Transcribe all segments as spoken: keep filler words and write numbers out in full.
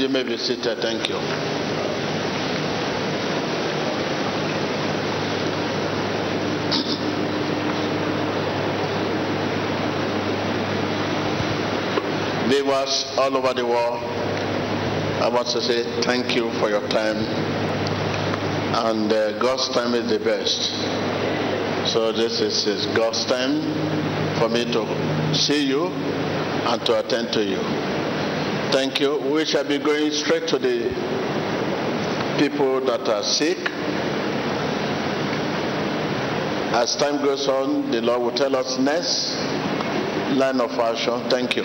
You may be seated. Thank you. Viewers all over the world, I want to say thank you for your time. And uh, God's time is the best. So this is, is God's time for me to see you and to attend to you. Thank you. We shall be going straight to the people that are sick. As time goes on, the Lord will tell us next line of action. Thank you.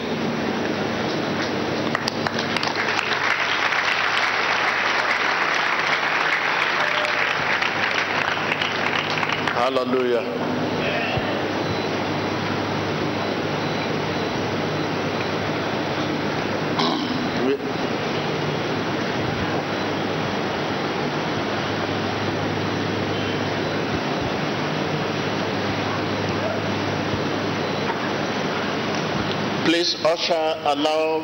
Hallelujah. Please, usher, allow.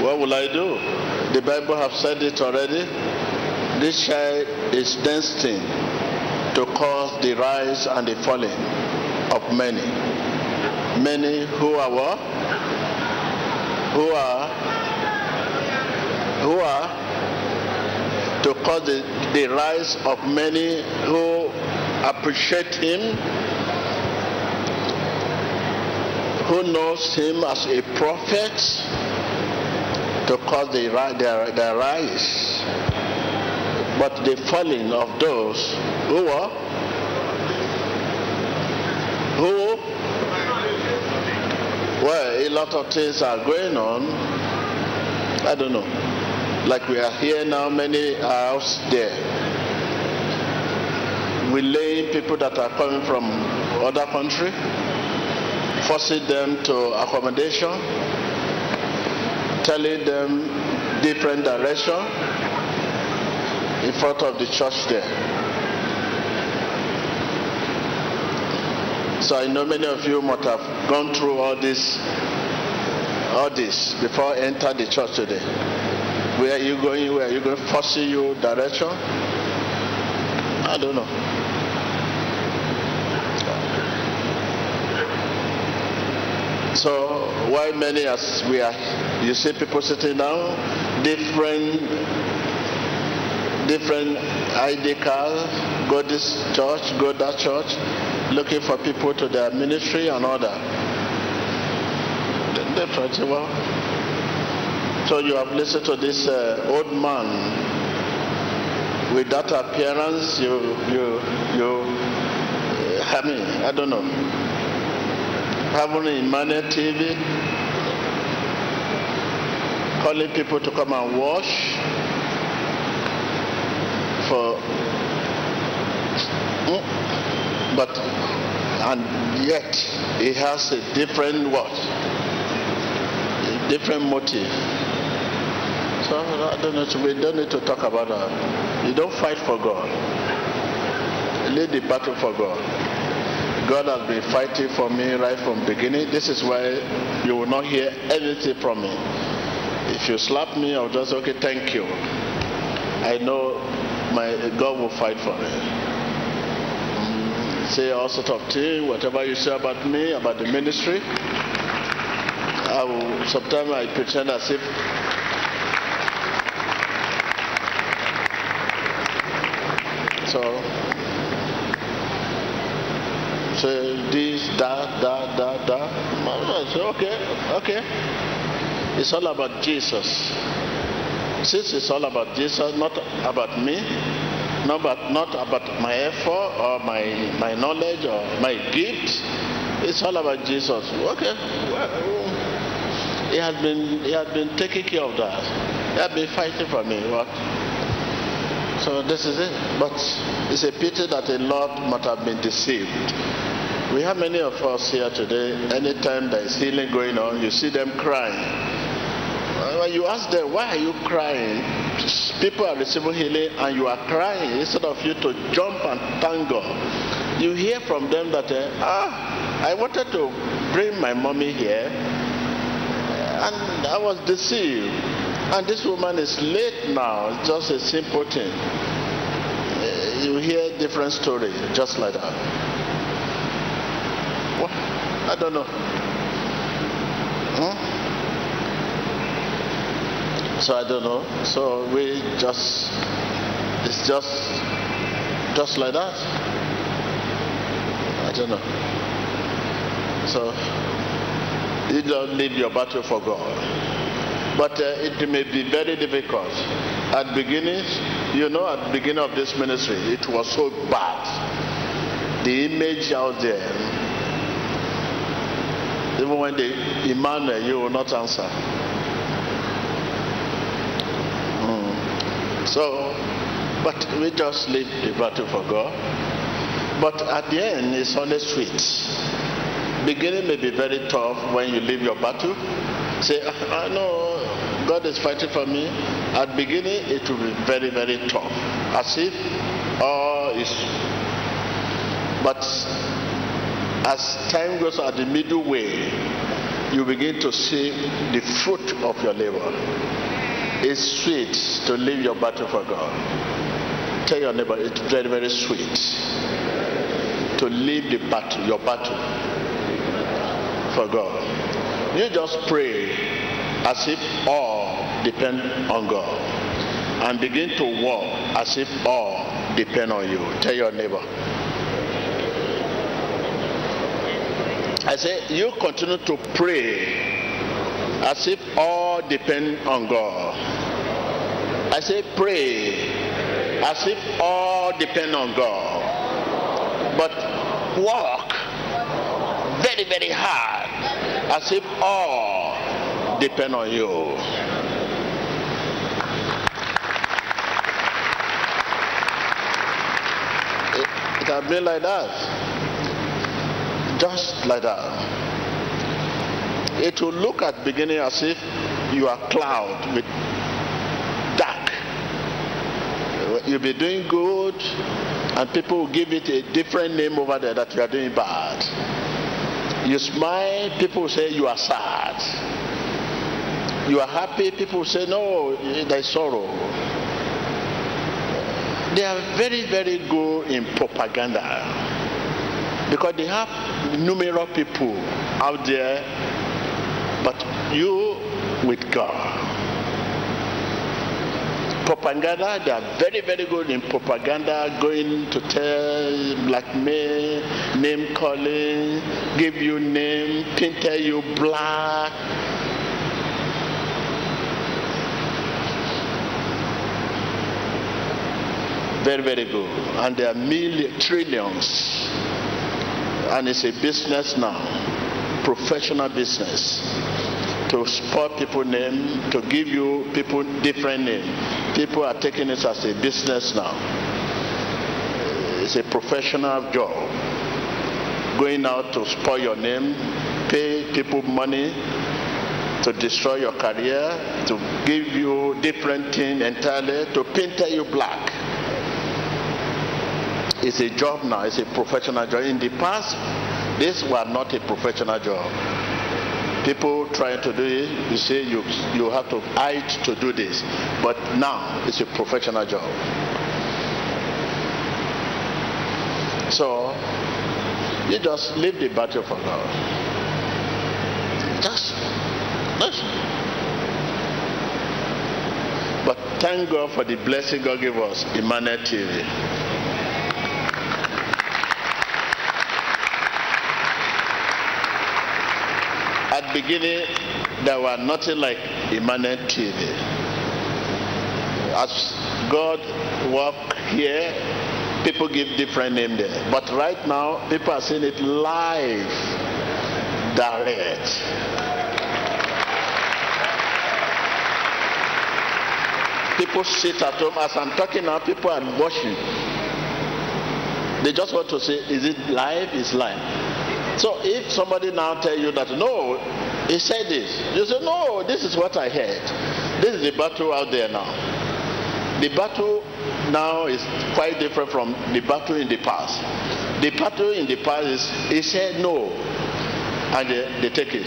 What will I do? The Bible have said it already. This child is destined to cause the rise and the falling of many. Many who are what? Who are? Who are? To cause the, the rise of many who appreciate him, who knows him as a prophet, to cause the rise, but the falling of those who are, who, well, a lot of things are going on. I don't know. Like we are here now, many are out there. We lay people that are coming from other country, forcing them to accommodation, telling them different direction in front of the church there. So I know many of you must have gone through all this, all this before enter the church today. Where are you going? Where are you going? Forcing you direction? I don't know. So why many as we are, you see people sitting down, different, different I D card, go this church, go that church, looking for people to their ministry and all that. Different, well. So you have listened to this uh, old man with that appearance. You, you, you. I mean, I don't know. Having Emmanuel T V, calling people to come and watch for, but and yet he has a different what, a different motive. So I don't know. We don't need to talk about that. You don't fight for God. You lead the battle for God. God has been fighting for me right from the beginning. This is why you will not hear anything from me. If you slap me, I'll just say, okay, thank you. I know my God will fight for me. Say all sorts of things, whatever you say about me, about the ministry. I will, sometimes I pretend as if so. So this, that, that, that, that. I say, okay, okay. It's all about Jesus. Since it's all about Jesus, not about me, not about, not about my effort or my, my knowledge or my gift, it's all about Jesus. Okay. He has been, he has been taking care of that. He has been fighting for me. What? So this is it. But it's a pity that a lot might have been deceived. We have many of us here today, anytime there is healing going on, you see them crying. When you ask them, why are you crying? People are receiving healing and you are crying instead of you to jump and tangle. You hear from them that, ah, I wanted to bring my mommy here and I was deceived. And this woman is late now, just a simple thing. You hear different stories just like that. What? I don't know. Huh? So I don't know. So we just, it's just, just like that. I don't know. So you don't need your battle for God. But uh, it may be very difficult. At beginning, you know, at the beginning of this ministry, it was so bad. The image out there, even when the Emmanuel, you will not answer. So, but we just leave the battle for God. But at the end, it's only sweet. Beginning may be very tough when you leave your battle. Say, I know God is fighting for me. At beginning, it will be very, very tough. As if all is. But as time goes at the middle way, you begin to see the fruit of your labor. It's sweet to leave your battle for God. Tell your neighbor, it's very, very sweet to leave the battle, your battle for God. You just pray as if all depend on God and begin to walk as if all depend on you. Tell your neighbor. I say, you continue to pray as if all depend on God. I say pray as if all depend on God. But walk very, very hard as if all depend on you. It, it has been like that. Just like that. It will look at the beginning as if you are cloud with dark. You'll be doing good and people will give it a different name over there that you are doing bad. You smile, people say you are sad. You are happy, people say no, there is sorrow. They are very, very good in propaganda because they have numerous people out there. But you with God. Propaganda, they are very, very good in propaganda, going to tell, blackmail, name calling, give you name, paint you black. Very, very good. And there are millions, trillions. And it's a business now. Professional business to spot people's name, to give you people different name. People are taking it as a business now. It's a professional job. Going out to spoil your name, pay people money to destroy your career, to give you different thing entirely, to paint you black. It's a job now. It's a professional job. In the past, these were not a professional job. People trying to do it, you say you, you have to hide to do this. But now it's a professional job. So you just leave the battle for now. Just listen. But thank God for the blessing God gave us, Emmanuel T V. At the beginning, there were nothing like Emmanuel T V. As God walked here, people give different names there. But right now, people are seeing it live, direct. People sit at home. As I'm talking now, people are watching. They just want to say, is it live? It's live. So if somebody now tell you that, no, he said this, you say, no, this is what I heard. This is the battle out there now. The battle now is quite different from the battle in the past. The battle in the past is, he said no, and they, they take it.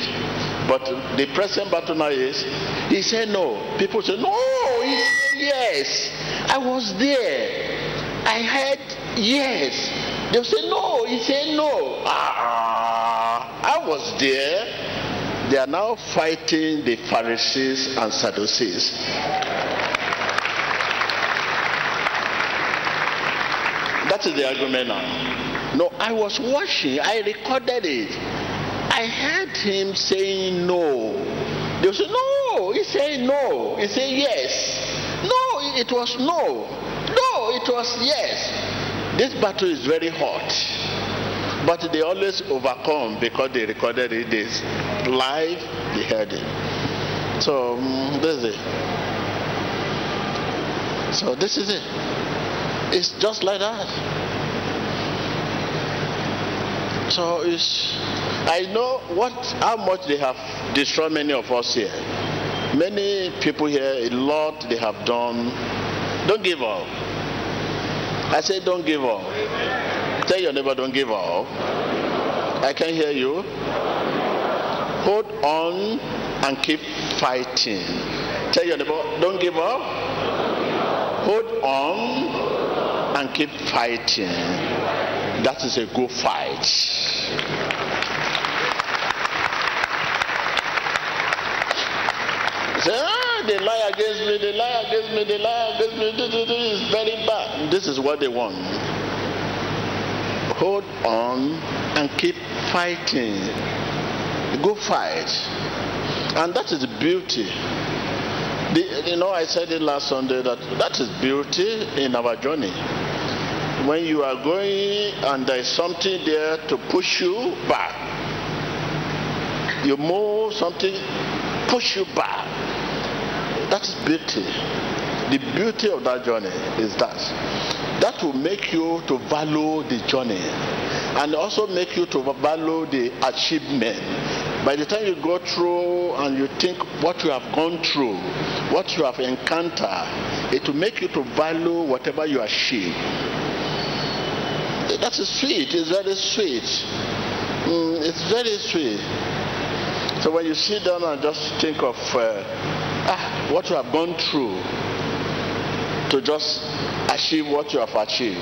But the present battle now is, he said no. People say, no, he said yes. I was there. I heard yes. They say, no, he said no. Ah, I was there. They are now fighting the Pharisees and Sadducees. That is the argument now. No, I was watching. I recorded it. I heard him saying no. They said no. He said no. He said yes. No, it was no. No, it was yes. This battle is very hot, but they always overcome because they recorded it. This live, they heard it. So this is it. So this is it. It's just like that. So it's, I know what how much they have destroyed many of us here. Many people here, a lot they have done. Don't give up. I say don't give up. Tell your neighbor, don't give up. I can hear you. Hold on and keep fighting. Tell your neighbor, don't give up. Hold on and keep fighting. That is a good fight. Say, ah, they lie against me, they lie against me, they lie against me. This is very bad. This is what they want. Hold on and keep fighting. Go fight. And that is beauty. The, you know, I said it last Sunday that that is beauty in our journey. When you are going and there is something there to push you back, you move something, push you back. That's beauty. The beauty of that journey is that. That will make you to value the journey and also make you to value the achievement. By the time you go through and you think what you have gone through, what you have encountered, it will make you to value whatever you achieve. That is sweet. It's very sweet. Mm, it's very sweet. So when you sit down and just think of uh, ah, what you have gone through to just achieve what you have achieved.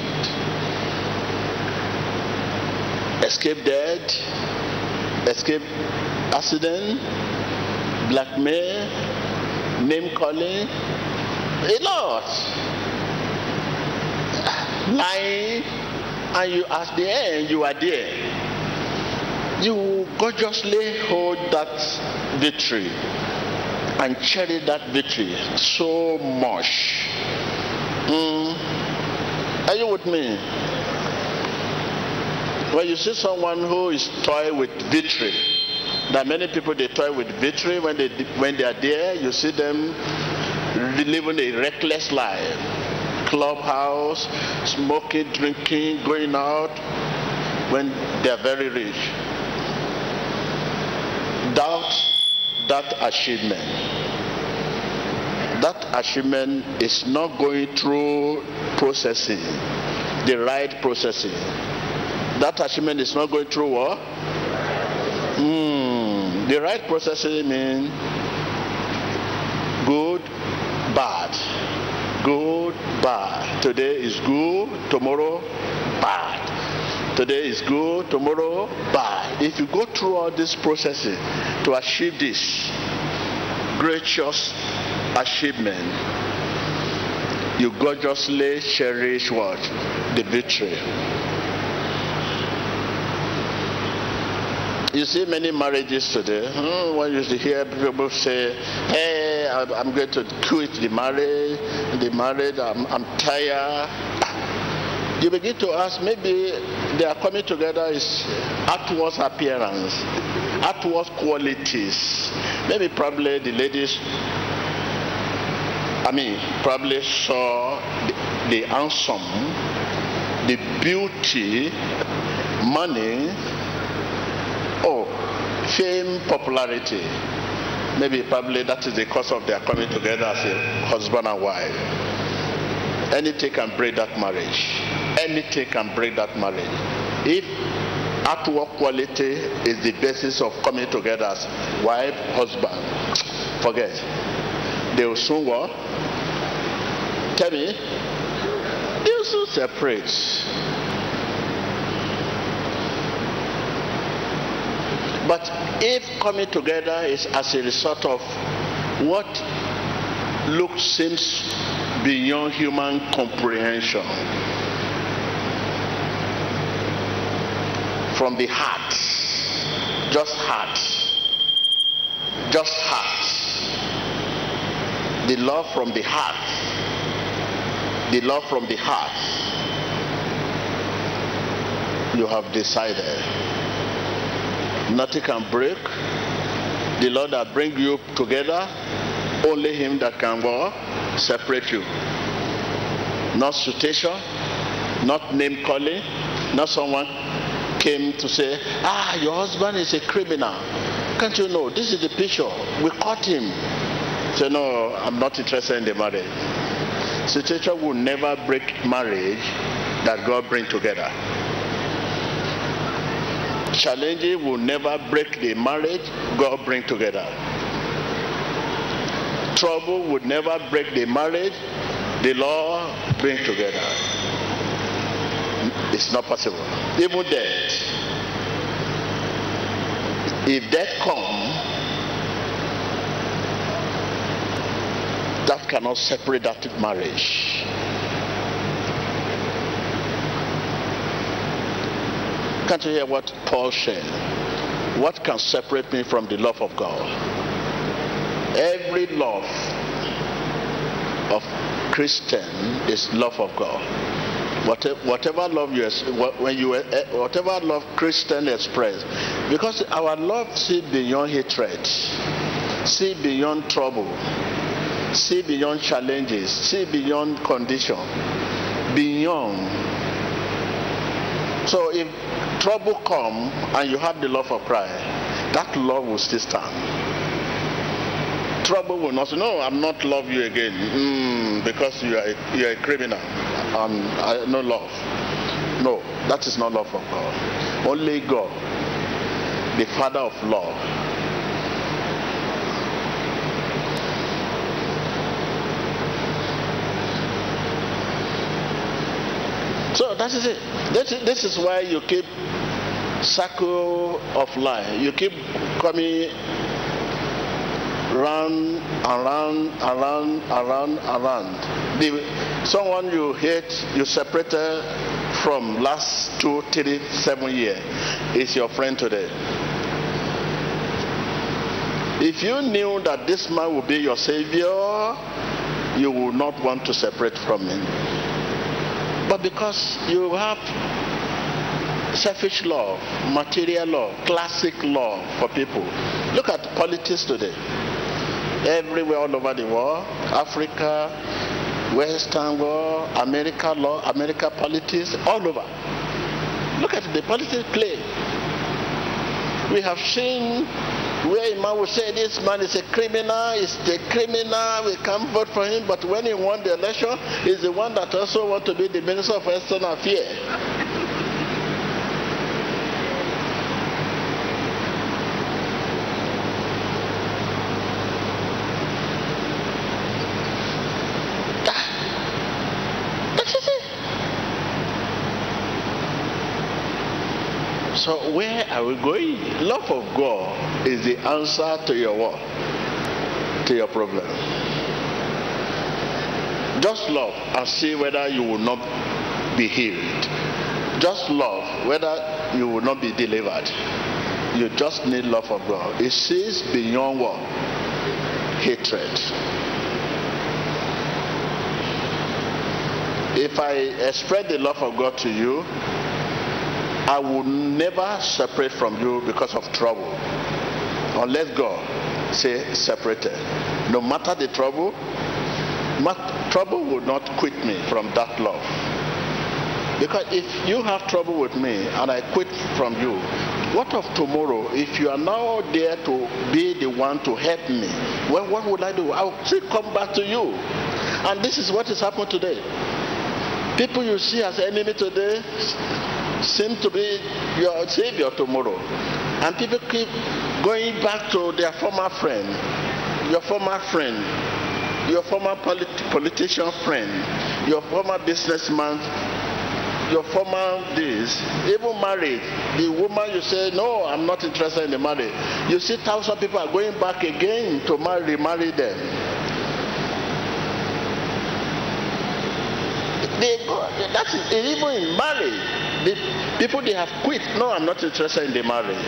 Escape death. Escape accident, blackmail, name calling, a lot. Lying, and you at the end you are there. You gorgeously hold that victory and cherish that victory so much. Mm. Are you with me? When you see someone who is toy with victory, there are many people they toy with victory. When they when they are there, you see them living a reckless life, clubhouse, smoking, drinking, going out. When they are very rich, doubt that achievement. That achievement is not going through processing, the right processing. That achievement is not going through what? Mm, the right processing means good, bad. Good, bad. Today is good, tomorrow, bad. Today is good, tomorrow, bad. If you go through all this processing to achieve this gracious achievement, you gorgeously cherish what? The victory. You see many marriages today. Hmm, when you hear people say, hey, I'm going to quit the marriage, the marriage, I'm, I'm tired. You begin to ask, maybe they are coming together is outward appearance, outward qualities. Maybe probably the ladies, I mean, probably saw the, the handsome, the beauty, money, fame, popularity. Maybe probably that is the cause of their coming together as a husband and wife. Anything can break that marriage. Anything can break that marriage. If outward quality is the basis of coming together as wife, husband, forget. They will soon what? Tell me. They will soon separate. But if coming together is as a result of what looks seems beyond human comprehension, from the heart, just heart, just heart, the love from the heart, the love from the heart, you have decided. Nothing can break the Lord that bring you together. Only him that can go separate you. Not situation, not name calling, not someone came to say, ah, your husband is a criminal, can't you know, this is the picture, we caught him. Say, no, I'm not interested in the marriage. Situation will never break marriage that God bring together. Challenging will never break the marriage God bring together. Trouble would never break the marriage the Lord bring together. It's not possible. Even death. If death comes, that cannot separate that marriage. Can't you hear what Paul said? What can separate me from the love of God? Every love of Christian is love of God. Whatever, whatever love you when you whatever love Christian express, because our love see beyond hatred, see beyond trouble, see beyond challenges, see beyond condition, beyond. So if trouble come and you have the love of Christ, that love will still stand. Trouble will not say, no, I'm not love you again, mm, because you are a, you are a criminal, um, I, no love. No, that is not love of God. Only God, the Father of love. So that is it. This is, this is why you keep circle of life. You keep coming round, around, around, around, around. The, someone you hate, you separated from last two, three, seven years is your friend today. If you knew that this man will be your savior, you would not want to separate from him. But because you have selfish love, material love, classic love for people. Look at politics today. Everywhere all over the world, Africa, Western world, America law, America politics, all over. Look at the politics play. We have seen where a man will say this man is a criminal, is the criminal, we can't vote for him, but when he won the election, he's the one that also wants to be the Minister of Western Affairs. That's it. So where are we going? Love of God is the answer to your what? To your problem. Just love and see whether you will not be healed. Just love whether you will not be delivered. You just need love of God. It sees beyond what? Hatred. If I express the love of God to you, I will never separate from you because of trouble. Unless God say separated. No matter the trouble, trouble will not quit me from that love. Because if you have trouble with me and I quit from you, What of tomorrow? If you are now there to be the one to help me, well, what would I do? I will still come back to you. And this is what has happened today. People you see as enemy today seem to be your savior tomorrow. And people keep going back to their former friend, your former friend, your former polit- politician friend, your former businessman, your former this, even marriage. The woman you say, no, I'm not interested in the marriage. You see thousand people are going back again to marry, marry them. They go, that's it, even in marriage. The people they have quit, no, I'm not interested in the marriage.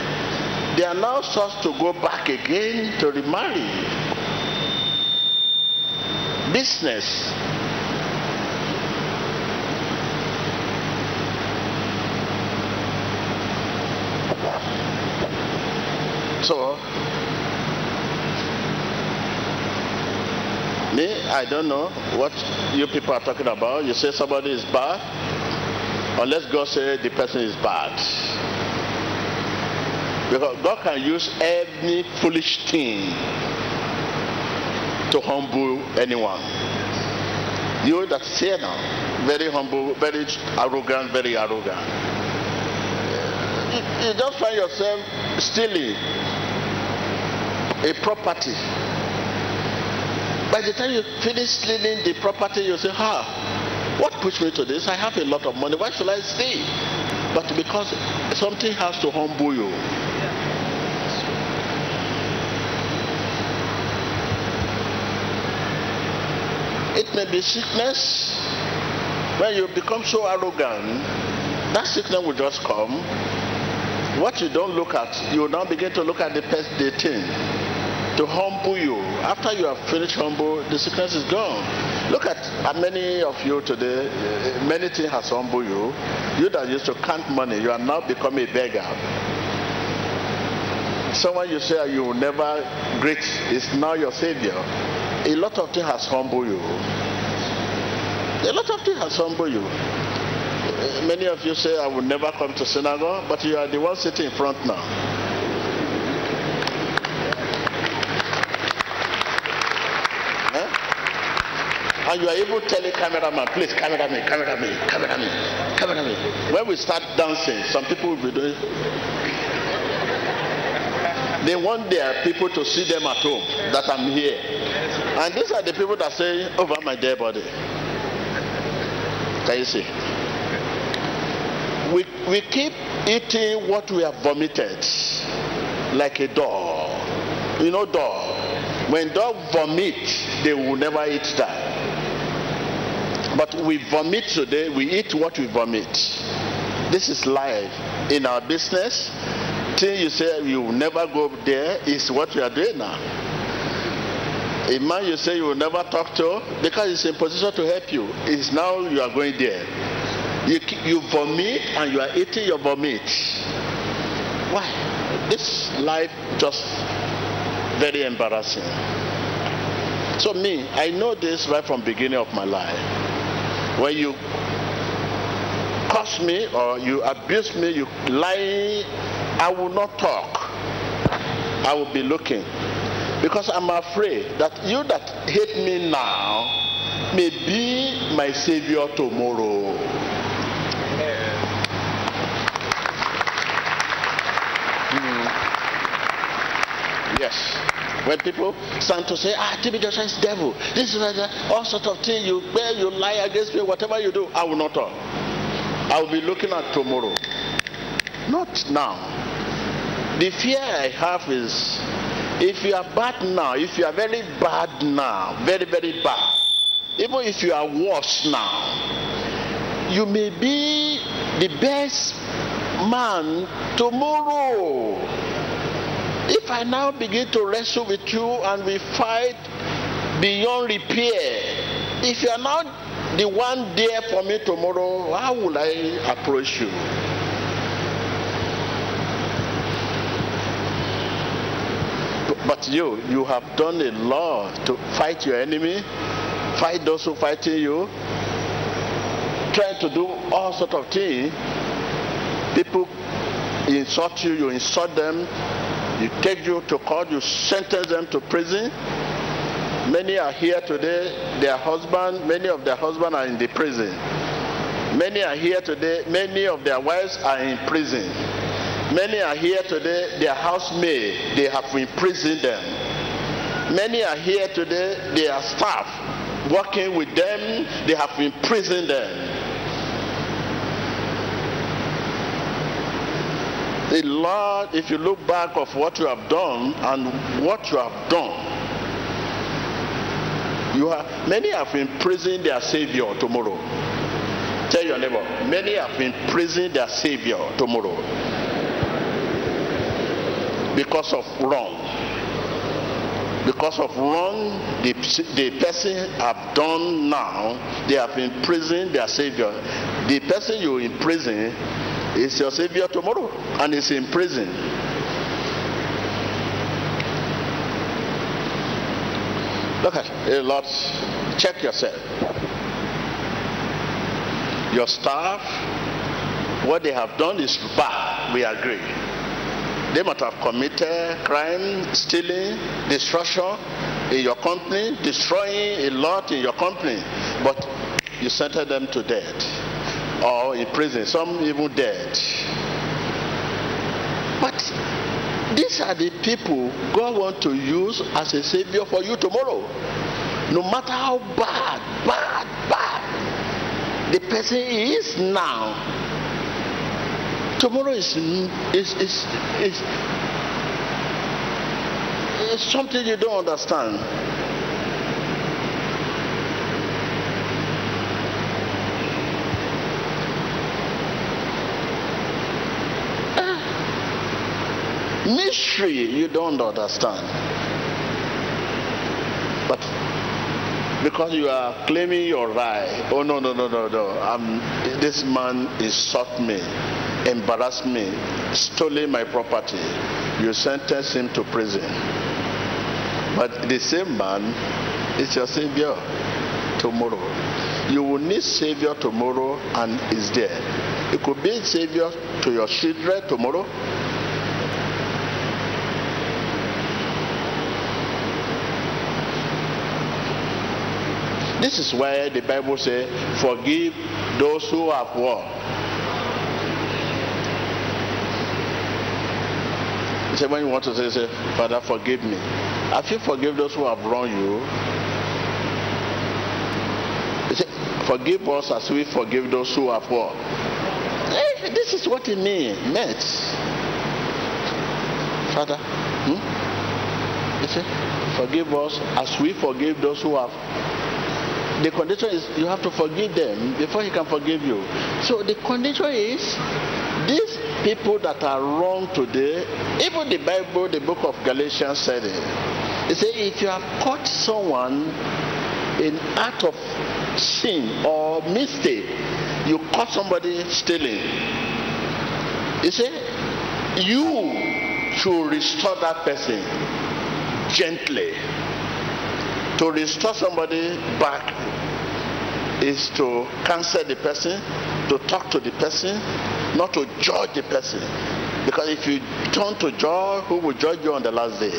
They are now forced to go back again to remarry. Business. So, me, I don't know what you people are talking about. You say somebody is bad, unless God says the person is bad. Because God can use any foolish thing to humble anyone. You that say now, very humble, very arrogant, very arrogant. You just find yourself stealing a property. By the time you finish stealing the property, you say, ha, what pushed me to this? I have a lot of money. Why should I steal? But because something has to humble you. It may be sickness. When you become so arrogant, that sickness will just come. What you don't look at, you will now begin to look at the pest, the thing, to humble you. After you have finished humble, the sickness is gone. Look at how many of you today, many things has humbled you. You that used to count money, you are now become a beggar. Someone you say you will never greet is now your savior. A lot of things has humbled you. A lot of things has humbled you. Many of you say, I will never come to synagogue, but you are the one sitting in front now. Huh? And you are even telling cameraman, please, cameraman, cameraman, cameraman, cameraman. When we start dancing, some people will be doing. They want their people to see them at home, that I'm here. And these are the people that say, over my dead body. Can you see? We, we keep eating what we have vomited, like a dog. You know dog. When dogs vomit, they will never eat that. But we vomit today, we eat what we vomit. This is life. In our business, till you say you will never go there, is what we are doing now. A man you say you will never talk to, because he's in position to help you, is now you are going there. You, you vomit and you are eating your vomit. Why? This life just very embarrassing. So me, I know this right from the beginning of my life. When you curse me or you abuse me, you lie, I will not talk. I will be looking. Because I'm afraid that you that hate me now may be my savior tomorrow. Yes. When people stand to say, ah, T B Joshua is devil, this is all sort of thing, you bear, you lie against me, whatever you do, I will not talk. I will be looking at tomorrow. Not now. The fear I have is, if you are bad now, if you are very bad now, very, very bad, even if you are worse now, you may be the best man tomorrow. If I now begin to wrestle with you and we fight beyond repair, if you are not the one there for me tomorrow, how will I approach you? But you, you have done a lot to fight your enemy, fight those who fighting you, trying to do all sort of things. People insult you, you insult them, you take you to court, you sentence them to prison. Many are here today, their husband, many of their husbands are in the prison. Many are here today, many of their wives are in prison. Many are here today, their housemaid, they have imprisoned them. Many are here today, their staff working with them, they have imprisoned them. The Lord, if you look back of what you have done and what you have done, you have, many have imprisoned their Savior tomorrow. Tell your neighbor, many have imprisoned their Savior tomorrow because of wrong. Because of wrong the, the person have done now, they have imprisoned their Savior. The person you imprison is your Savior tomorrow, and is in prison. Look at a lot. Check yourself. Your staff, what they have done is bad. We agree. They must have committed crime, stealing, destruction in your company, destroying a lot in your company, but you sentenced them to death. Or in prison, some even dead. But these are the people God wants to use as a Savior for you tomorrow. No matter how bad, bad, bad the person is now, tomorrow is is is is, is something you don't understand. Mystery you don't understand, but because you are claiming your right, oh no no no no no, I'm, this man insulted me, embarrassed me, stole my property, you sentence him to prison. But the same man is your Savior tomorrow. You will need Savior tomorrow, and is there. It could be Savior to your children tomorrow. This is why the Bible says, forgive those who have what? You say, when you want to say, say, Father, forgive me. Have you forgiven those who have wronged you? You say, forgive us as we forgive those who have what? Hey, this is what it means. Meant. Father, hmm? You say, forgive us as we forgive those who have. The condition is you have to forgive them before he can forgive you. So the condition is these people that are wrong today, even the Bible, the book of Galatians said it. It says if you have caught someone in act of sin or mistake, you caught somebody stealing. It says you should restore that person gently. To restore somebody back is to counsel the person, to talk to the person, not to judge the person. Because if you turn to judge, who will judge you on the last day?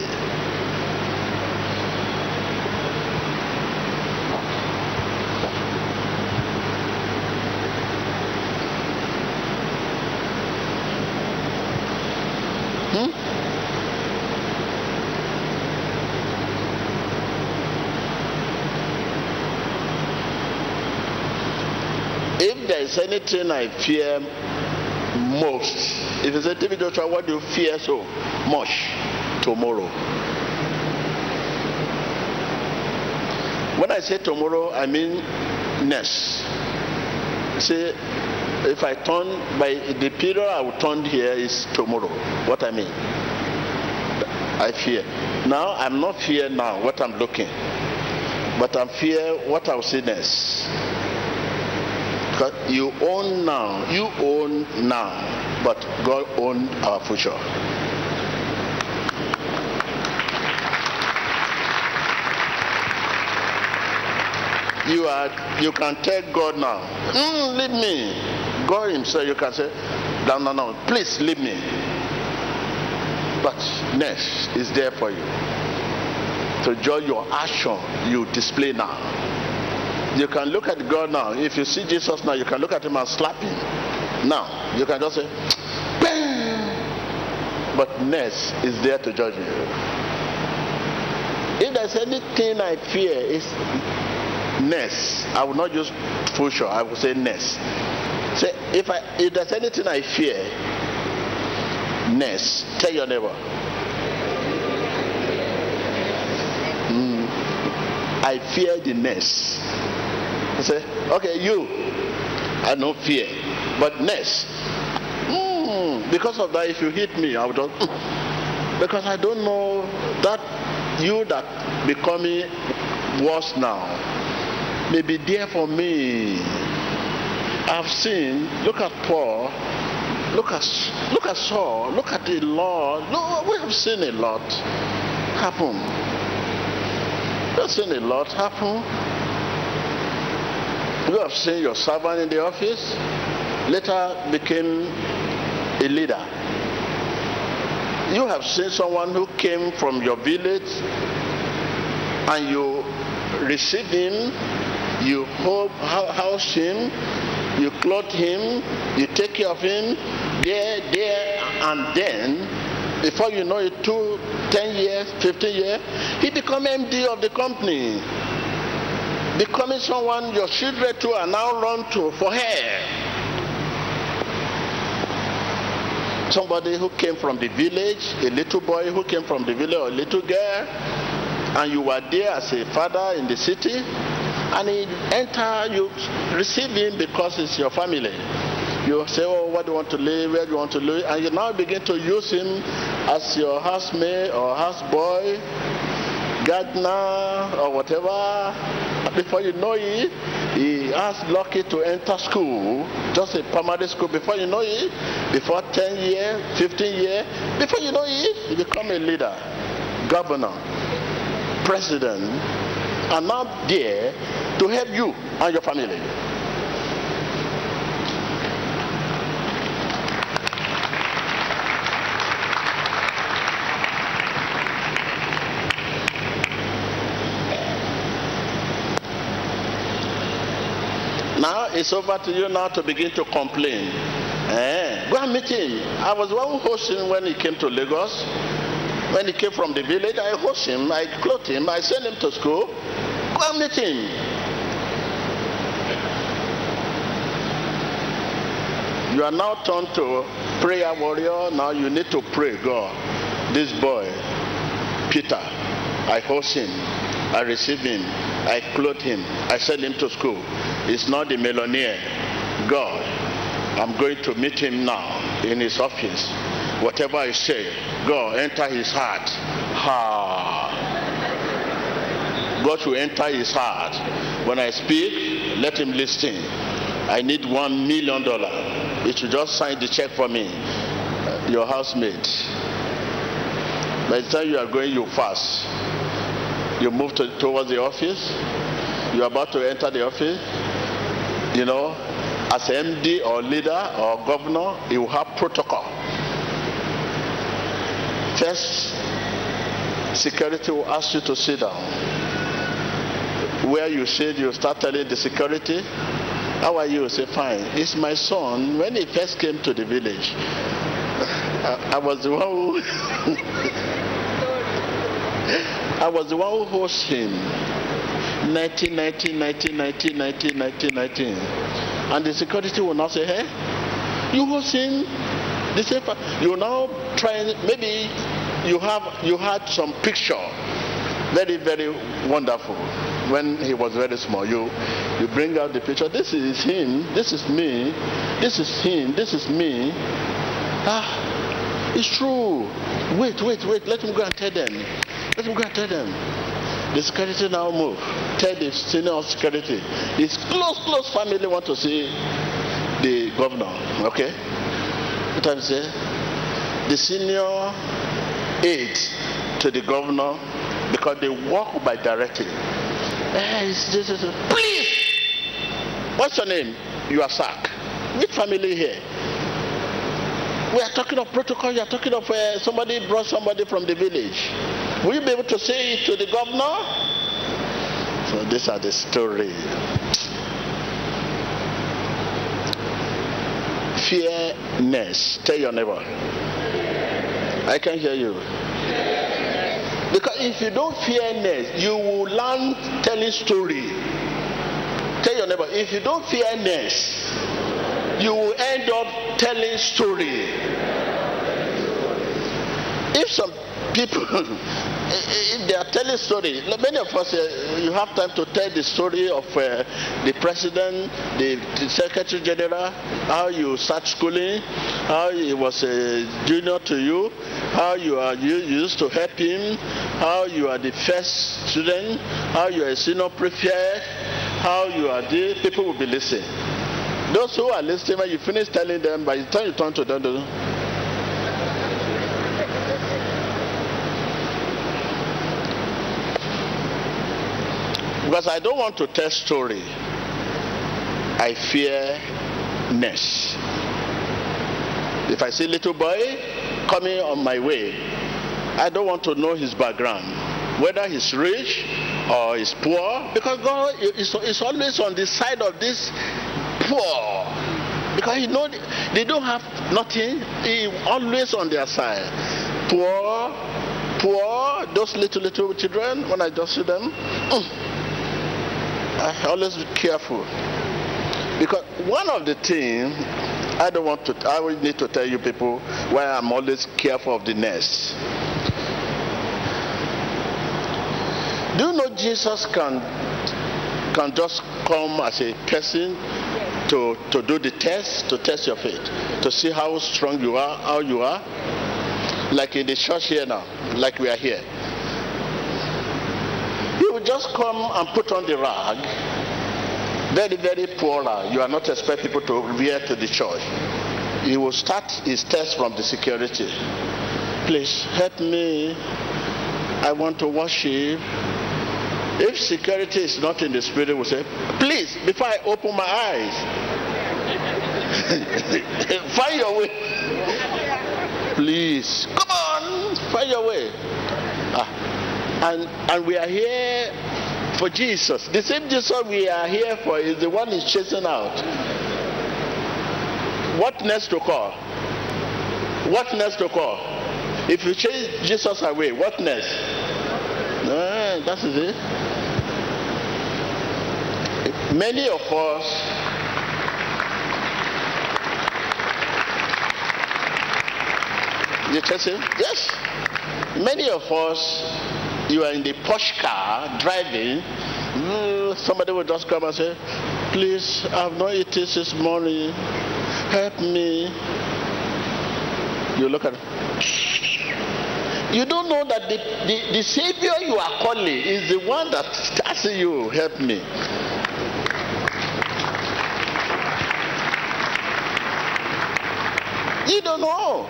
Is anything I fear most? If you say, T B Joshua, what do you fear so much tomorrow? When I say tomorrow, I mean next. See, if I turn by the period I will turn here is tomorrow. What I mean? I fear. Now I'm not fear now what I'm looking, but I'm fear what I will see next. Because you own now, you own now, but God owns our future. You are, you can tell God now, mm, lead me. God himself, you can say, No, no, no. Please leave me. But nurse is there for you to judge your action you display now. You can look at God now. If you see Jesus now, you can look at him and slap him. Now, you can just say, bam! But nurse is there to judge you. If there's anything I fear, it's nurse. I will not use for sure. I will say nurse. Say, if I if there's anything I fear, nurse. Tell your neighbor. I fear the nurse. I say, okay, you, I don't fear, but nurse. Mm, because of that, if you hit me, I would just, mm, because I don't know that you that becoming worse now may be there for me. I've seen, look at Paul, look at, look at Saul, look at the Lord. No, we have seen a lot happen. You have seen a lot happen. You have seen your servant in the office later became a leader. You have seen someone who came from your village and you received him, you house him, you clothe him, you take care of him, there, there, and then. Before you know it, two, ten years, fifteen years, he become M D of the company. Becoming someone your children too are now run to for hair. Somebody who came from the village, a little boy who came from the village, or a little girl, and you were there as a father in the city, and he enter, you receive him because it's your family. You say, oh, what do you want to live? Where do you want to live? And you now begin to use him as your housemaid or houseboy, gardener, or whatever. Before you know it, he asked Lucky to enter school, just a primary school. Before you know it, before ten years, fifteen years, before you know it, you become a leader, governor, president, and now there to help you and your family. Now it's over to you now to begin to complain. Eh, go and meet him. I was one hosting when he came to Lagos. When he came from the village, I host him, I clothed him, I sent him to school. Go and meet him. You are now turned to prayer warrior. Now you need to pray, God. This boy, Peter, I host him, I receive him, I clothed him, I sent him to school. It's not the millionaire. God, I'm going to meet him now in his office. Whatever I say, God, enter his heart. Ha. God will enter his heart. When I speak, let him listen. I need one million dollars. It should just sign the check for me. Your housemate. By the time you are going, you fast. You move to, towards the office. You are about to enter the office. You know, as M D or leader or governor, you have protocol. First, security will ask you to sit down. Where you sit, you start telling the security, how are you? Say, fine. It's my son. When he first came to the village, I, I was the one who I was the one who hosted him. nineteen, nineteen, nineteen, nineteen, nineteen, nineteen, nineteen. And the security will now say, hey, you host him. They say, you now try, maybe you have you had some picture, very, very wonderful, when he was very small. You you bring out the picture. This is him. This is me. This is him. This is me. Ah, it's true. Wait, wait, wait. Let him go and tell them. Let him go and tell them. The security now move. Tell the senior security. His close, close family want to see the governor. Okay? What I say? The senior aide to the governor, because they walk by directing. Hey, please! What's your name? You are sacked. Which family here? We are talking of protocol. You are talking of uh, somebody brought somebody from the village. Will you be able to say it to the governor? So these are the story. Fearness. Tell your neighbor. I can hear you. Because if you don't fearness, you will learn telling story. Tell your neighbor. If you don't fearness, you will end up telling story. If some people if they are telling story, many of us uh, you have time to tell the story of uh, the president, the, the secretary general, how you start schooling, how he was a junior to you, how you are you used to help him, how you are the first student, how you are a senior prefect, how you are the people will be listening. Those who are listening, when you finish telling them, by the time you turn to them, they don't. Because I don't want to tell story. I fearness. If I see little boy coming on my way, I don't want to know his background, whether he's rich or he's poor, because God is, is always on the side of this poor. Because he know they don't have nothing. He's always on their side. Poor, poor. Those little little children. When I just see them. Mm, I always be careful, because one of the things I don't want to, I will need to tell you people why I'm always careful of the nest. Do you know Jesus can can just come as a person to to do the test, to test your faith, to see how strong you are, how you are, like in the church here now, like we are here. Just come and put on the rag, very, very poor rag. You are not expect people to wear to the church. He will start his test from the security. Please help me. I want to worship. If security is not in the spirit, we say, please, before I open my eyes, find your way. Please, come on, find your way. Ah. And, and we are here for Jesus. The same Jesus we are here for is the one he's chasing out. What next to call? What next to call? If you chase Jesus away, what next? Ah, that's it. Many of us. You chasing? Yes. Many of us. You are in the posh car driving, somebody will just come and say, please, I've not eaten since morning, help me. You look at it. You don't know that the, the, the Savior you are calling is the one that starts you, help me. You don't know.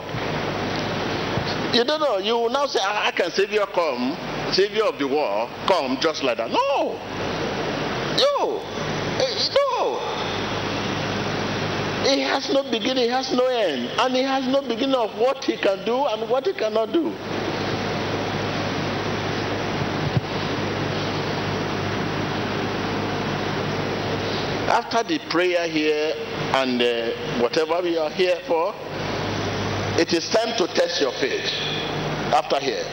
You don't know. You will now say, I can Savior come. Savior of the world, come just like that. No, no, no. He has no beginning, he has no end, and he has no beginning of what he can do and what he cannot do. After the prayer here and uh, whatever we are here for, it is time to test your faith. After here.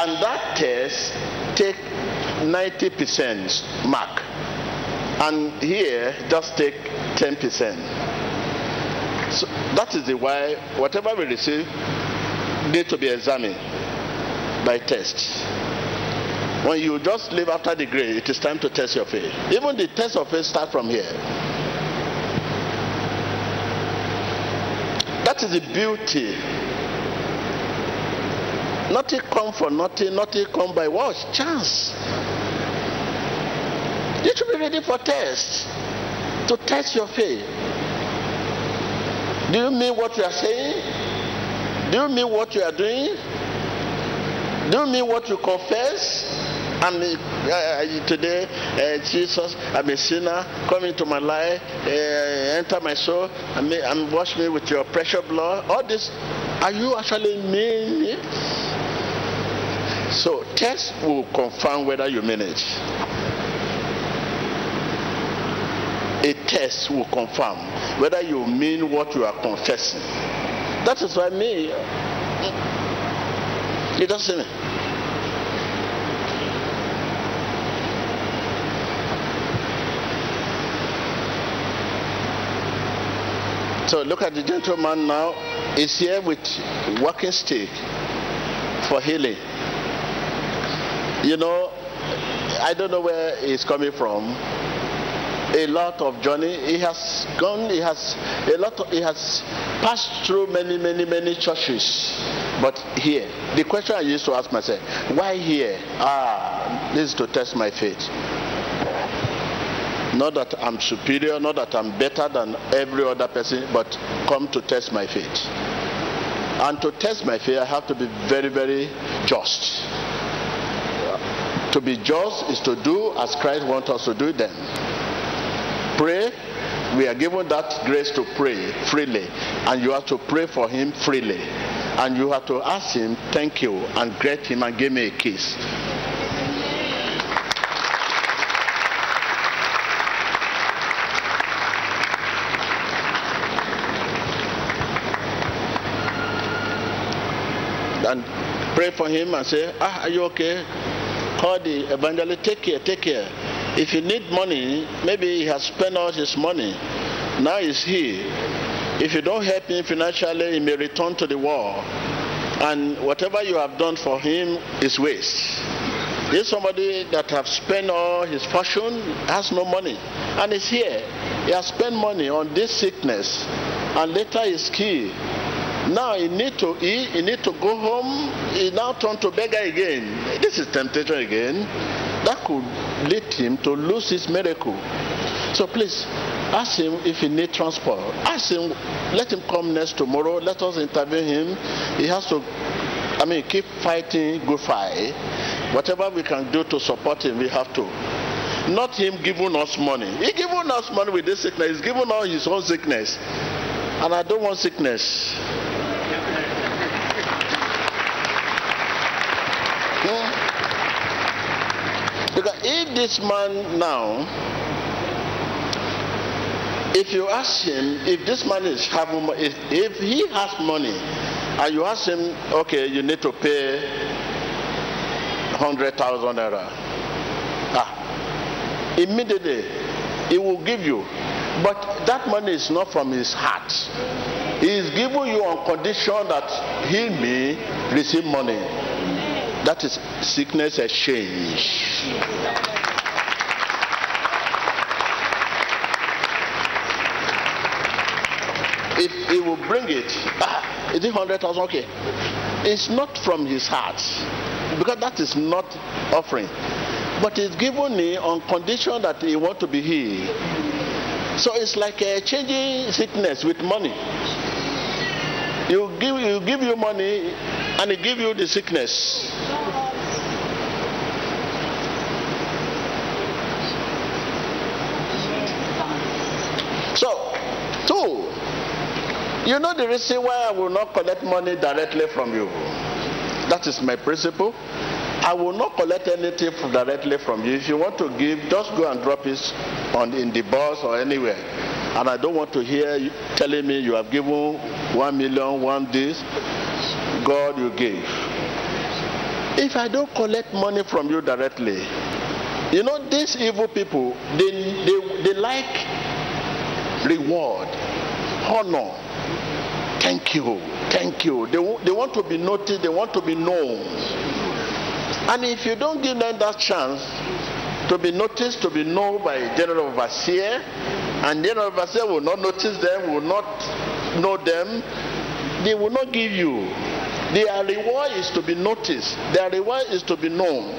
And that test take ninety percent mark. And here, just take ten percent. So that is the why whatever we receive need to be examined by test. When you just live after the grade, it is time to test your faith. Even the test of faith starts from here. That is the beauty. Nothing come for nothing, nothing come by what? Chance. You should be ready for test. To test your faith. Do you mean what you are saying? Do you mean what you are doing? Do you mean what you confess? And uh, today, uh, Jesus, I'm a sinner. Come into my life, uh, enter my soul, and, may, and wash me with your precious blood. All this, are you actually mean it? So test will confirm whether you mean it. A test will confirm whether you mean what you are confessing. That is why me. It doesn't. So look at the gentleman now. He's here with a walking stick for healing. You know, I don't know where he's coming from. A lot of journey. He has gone. He has a lot. Of, he has passed through many, many, many churches. But here, the question I used to ask myself, why here? Ah, this is to test my faith. Not that I'm superior, not that I'm better than every other person, but come to test my faith. And to test my faith, I have to be very, very just. To be just is to do as Christ wants us to do then. Pray. We are given that grace to pray freely, and you have to pray for him freely. And you have to ask him, thank you, and greet him and give me a kiss. And pray for him and say, ah, are you okay? Call the evangelist, take care, take care. If you need money, maybe he has spent all his money. Now he's here. If you don't help him financially, he may return to the war. And whatever you have done for him is waste. He's somebody that has spent all his fortune, has no money, and is here. He has spent money on this sickness, and later he's killed. Now he need to eat, he need to go home, he now turns to beggar again. This is temptation again. That could lead him to lose his miracle. So please, ask him if he needs transport. Ask him, let him come next tomorrow. Let us interview him. He has to, I mean, keep fighting, good fight. Whatever we can do to support him, we have to. Not him giving us money. He giving us money with this sickness. He's giving us his own sickness. And I don't want sickness. Yeah. Because if this man now, if you ask him, if this man is having, if, if he has money, and you ask him, okay, you need to pay one hundred thousand naira. Ah, immediately, he will give you. But that money is not from his heart. He is giving you on condition that he may receive money. That is sickness exchange. If he will bring it, ah, is it one hundred thousand? Okay. It's not from his heart, because that is not offering. But it's given me on condition that he wants to be healed. So it's like a changing sickness with money. You give, you give you money, and he give you the sickness. So, two. You know the reason why I will not collect money directly from you. That is my principle. I will not collect anything directly from you. If you want to give, just go and drop it on in the bus or anywhere. And I don't want to hear you telling me you have given one million, one this. God, you gave. If I don't collect money from you directly, you know these evil people, they they, they like reward, honor. Thank you, thank you. They, they want to be noticed, they want to be known. And if you don't give them that chance to be noticed, to be known by General Overseer, and General Overseer will not notice them, will not know them, they will not give you. Their reward is to be noticed. Their reward is to be known.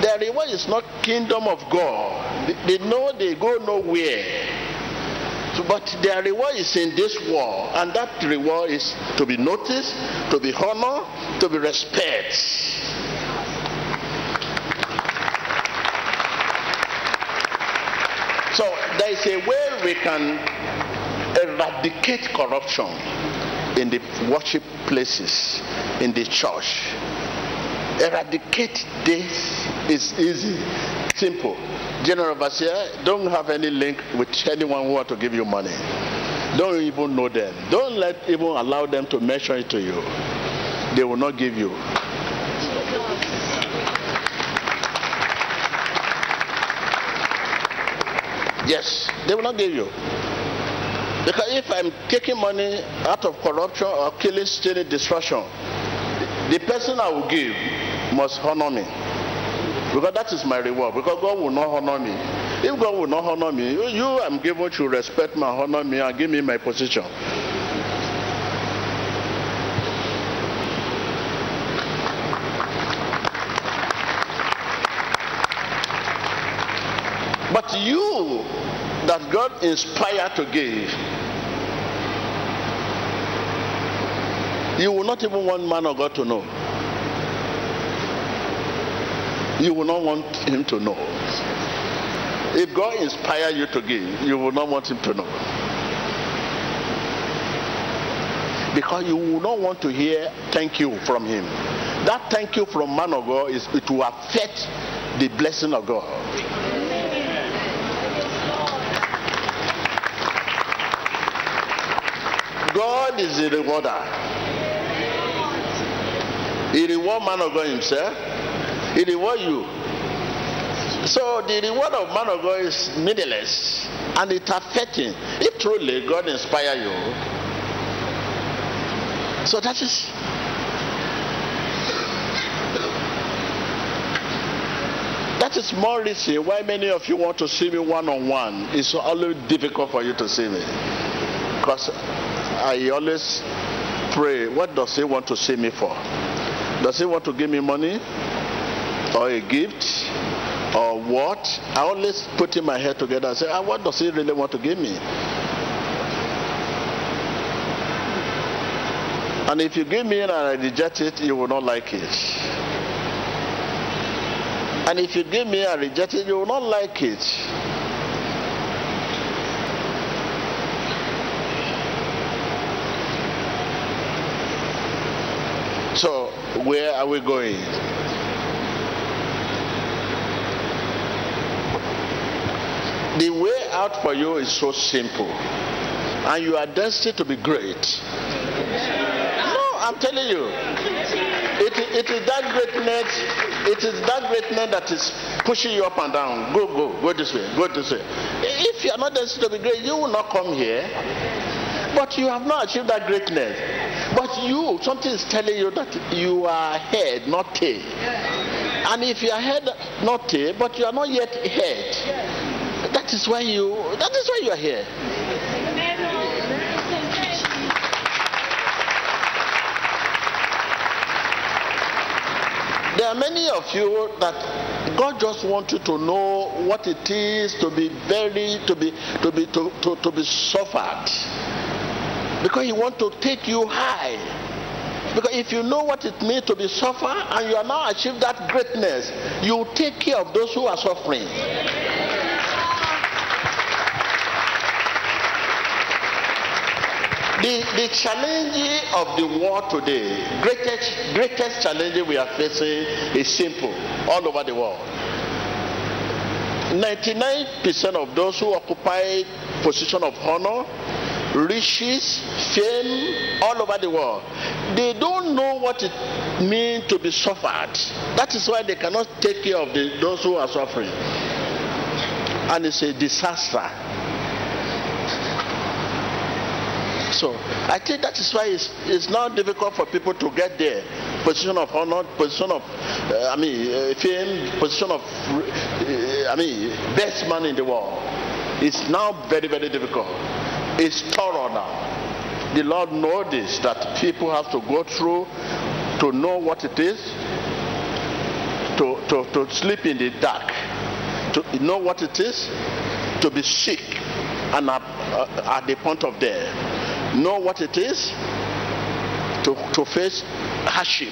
Their reward is not kingdom of God. They, they know they go nowhere. But their reward is in this world, and that reward is to be noticed, to be honored, to be respected. there is a way we can eradicate corruption in the worship places, in the church. Eradicate this is easy, simple. General Overseer, don't have any link with anyone who want to give you money. Don't even know them. Don't let even allow them to mention it to you. They will not give you. Yes, they will not give you. Because if I'm taking money out of corruption or killing, stealing, destruction, the person I will give must honor me. Because that is my reward. Because God will not honor me. If God will not honor me, you, you I'm given to respect me, honor me, and give me my position. But you that God inspired to give, you will not even want man of God to know. You will not want him to know. If God inspires you to give, you will not want him to know. Because you will not want to hear thank you from him. That thank you from man of God, is it will affect the blessing of God. God is the rewarder. He rewards man of God himself. He rewards you. So the reward of man of God is meaningless and it's affecting. If truly God inspires you, so that is. That is more reason why many of you want to see me one on one. It's always difficult for you to see me because I always pray, what does he want to see me for? Does he want to give me money or a gift or what? I always put in my head together and say, ah, what does he really want to give me? And if you give me and I reject it, you will not like it. And if you give me and reject it, you will not like it. So, where are we going? The way out for you is so simple. And you are destined to be great. No, I'm telling you. It, it is that greatness, it is that greatness that is pushing you up and down. Go, go, go this way, go this way. If you are not destined to be great, you will not come here. But you have not achieved that greatness. But you, something is telling you that you are head, not tail. Yeah. And if you are head, not tail, but you are not yet head, yeah. that is why you, that is why you are here. There are many of you that God just wants you to know what it is to be very, to be, to be, to, to, to be suffered. Because he wants to take you high. Because if you know what it means to be suffer and you are now achieved that greatness, you will take care of those who are suffering. The, the challenge of the world today, greatest, greatest challenge we are facing is simple, all over the world. ninety-nine percent of those who occupy position of honor, riches, fame, all over the world, they don't know what it means to be suffered. That is why they cannot take care of the, those who are suffering. And it's a disaster. So I think that is why it's, it's now difficult for people to get there. Position of honor, position of, uh, I mean, uh, fame, position of, uh, I mean, best man in the world. It's now very, very difficult. It's thorough now. The Lord knows this, that people have to go through to know what it is to, to, to sleep in the dark, to know what it is to be sick and at, uh, at the point of death, know what it is to, to face hardship,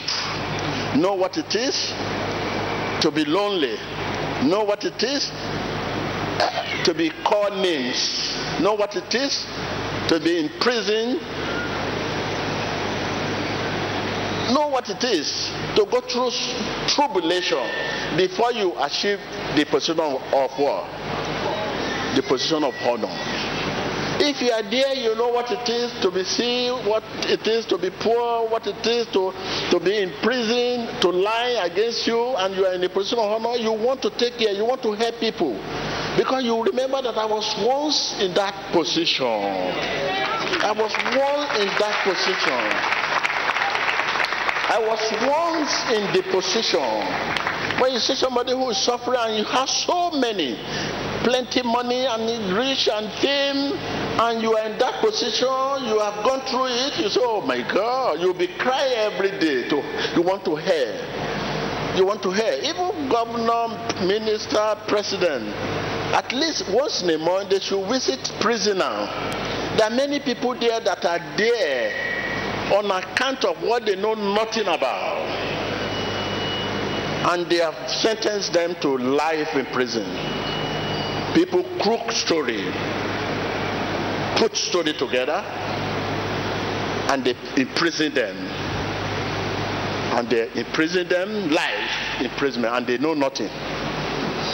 know what it is to be lonely, know what it is. Uh, to be called names. Know what it is? To be in prison. Know what it is to go through tribulation before you achieve the position of, of what? The position of honor. If you are there, you know what it is to be seen, what it is to be poor, what it is to, to be in prison, to lie against you, and you are in a position of honor. You want to take care, you want to help people. Because you remember that I was once in that position. I was once in that position. I was once in the position when you see somebody who is suffering and you have so many, plenty money and rich and fame, and you are in that position, you have gone through it, you say, oh my God, you'll be crying every day. To, you want to hear. You want to hear. Even governor, minister, president, at least once in a month they should visit prison now. There are many people there that are there on account of what they know nothing about, and they have sentenced them to life in prison. People crook story, put story together, and they imprison them, and they imprison them life imprisonment, and they know nothing.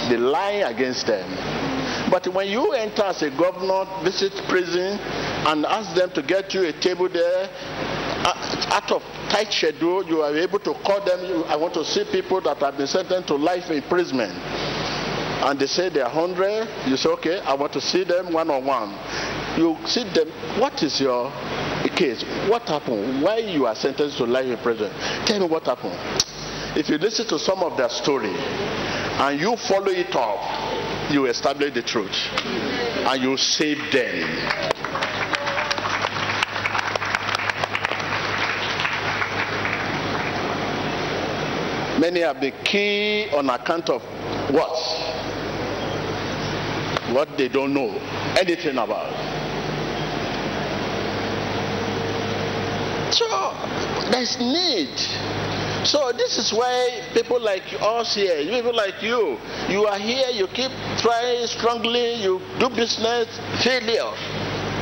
They lie against them. But when you enter as a governor, visit prison, and ask them to get you a table there, out of tight schedule, you are able to call them. You, I want to see people that have been sentenced to life imprisonment. And they say they are hungry. You say, okay, I want to see them one on one. You see them. What is your case? What happened? Why you are sentenced to life imprisonment? Tell me what happened. If you listen to some of their story and you follow it up, you establish the truth and you save them. Many have been killed on account of what? What they don't know anything about. So there's need. So this is why people like us here, people like you, you are here, you keep trying strongly, you do business, failure.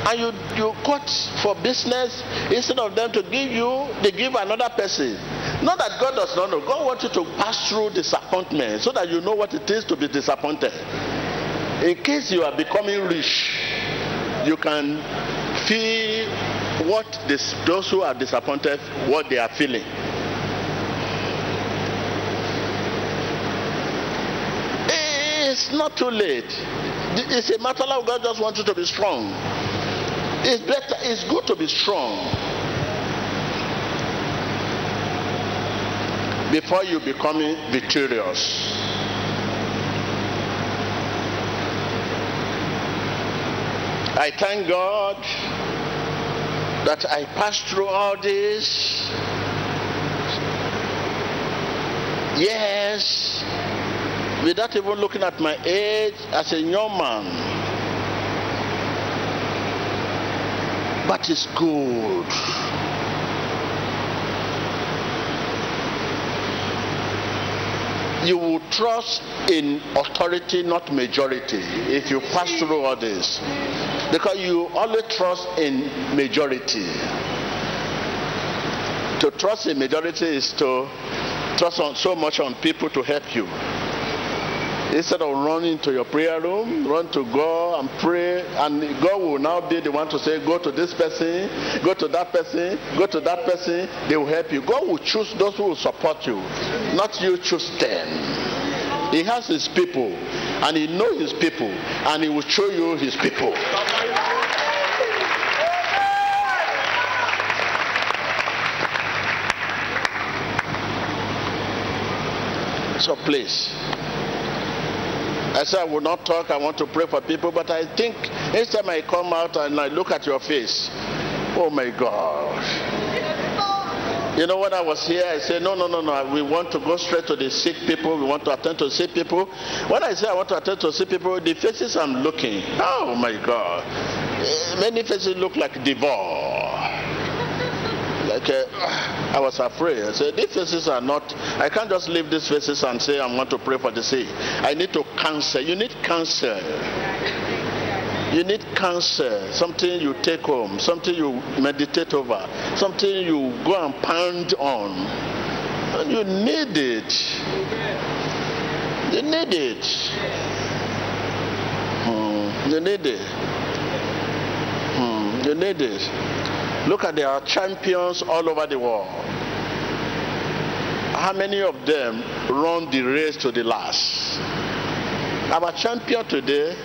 And you, you cut for business. Instead of them to give you, they give another person. Not that God does not know. God wants you to pass through disappointment so that you know what it is to be disappointed. In case you are becoming rich, you can feel what this, those who are disappointed, what they are feeling. It's not too late. It's a matter of God just wants you to be strong. It's better, it's good to be strong before you become victorious. I thank God that I passed through all this. Yes, without even looking at my age as a young man. But it's good. You will trust in authority, not majority, if you pass through all this. Because you only trust in majority. To trust in majority is to trust on so much on people to help you. Instead of running to your prayer room, run to God and pray, and God will now be the one to say, go to this person, go to that person, go to that person. They will help you. God will choose those who will support you, not you choose them. He has his people, and he knows his people, and he will show you his people. So please, I said I will not talk, I want to pray for people, but I think each time I come out and I look at your face, oh my God. You know when I was here, I said, no, no, no, no, we want to go straight to the sick people, we want to attend to sick people. When I say I want to attend to sick people, the faces I'm looking, oh my God. Many faces look like devoured. Like, uh, I was afraid. I said, these faces are not, I can't just leave these faces and say, I'm going to pray for the sick. I need to cancel. You need counsel. You need counsel, something you take home, something you meditate over, something you go and pound on. And you need it. You need it. Hmm. You need it. Hmm. You need it. Look at their champions all over the world. How many of them run the race to the last? Our champion today,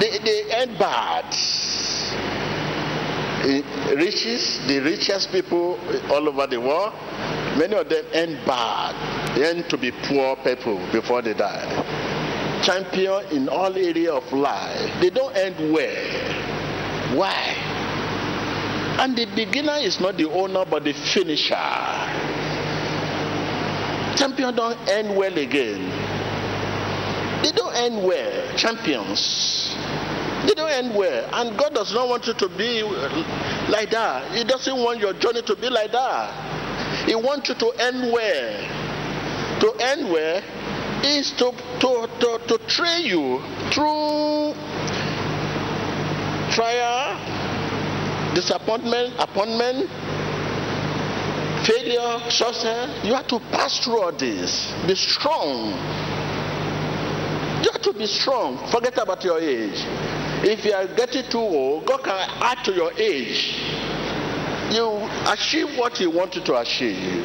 they, they end bad. It reaches the richest people all over the world. Many of them end bad. They end to be poor people before they die. Champion in all areas of life. They don't end well. Why? And the beginner is not the owner, but the finisher. Champions don't end well again. They don't end well, champions. They don't end well. And God does not want you to be like that. He doesn't want your journey to be like that. He wants you to end well. To end well is to, to, to, to train you through trial, disappointment, appointment, failure, success. You have to pass through all this. Be strong. You have to be strong. Forget about your age. If you are getting too old, God can add to your age. You achieve what you wanted to achieve.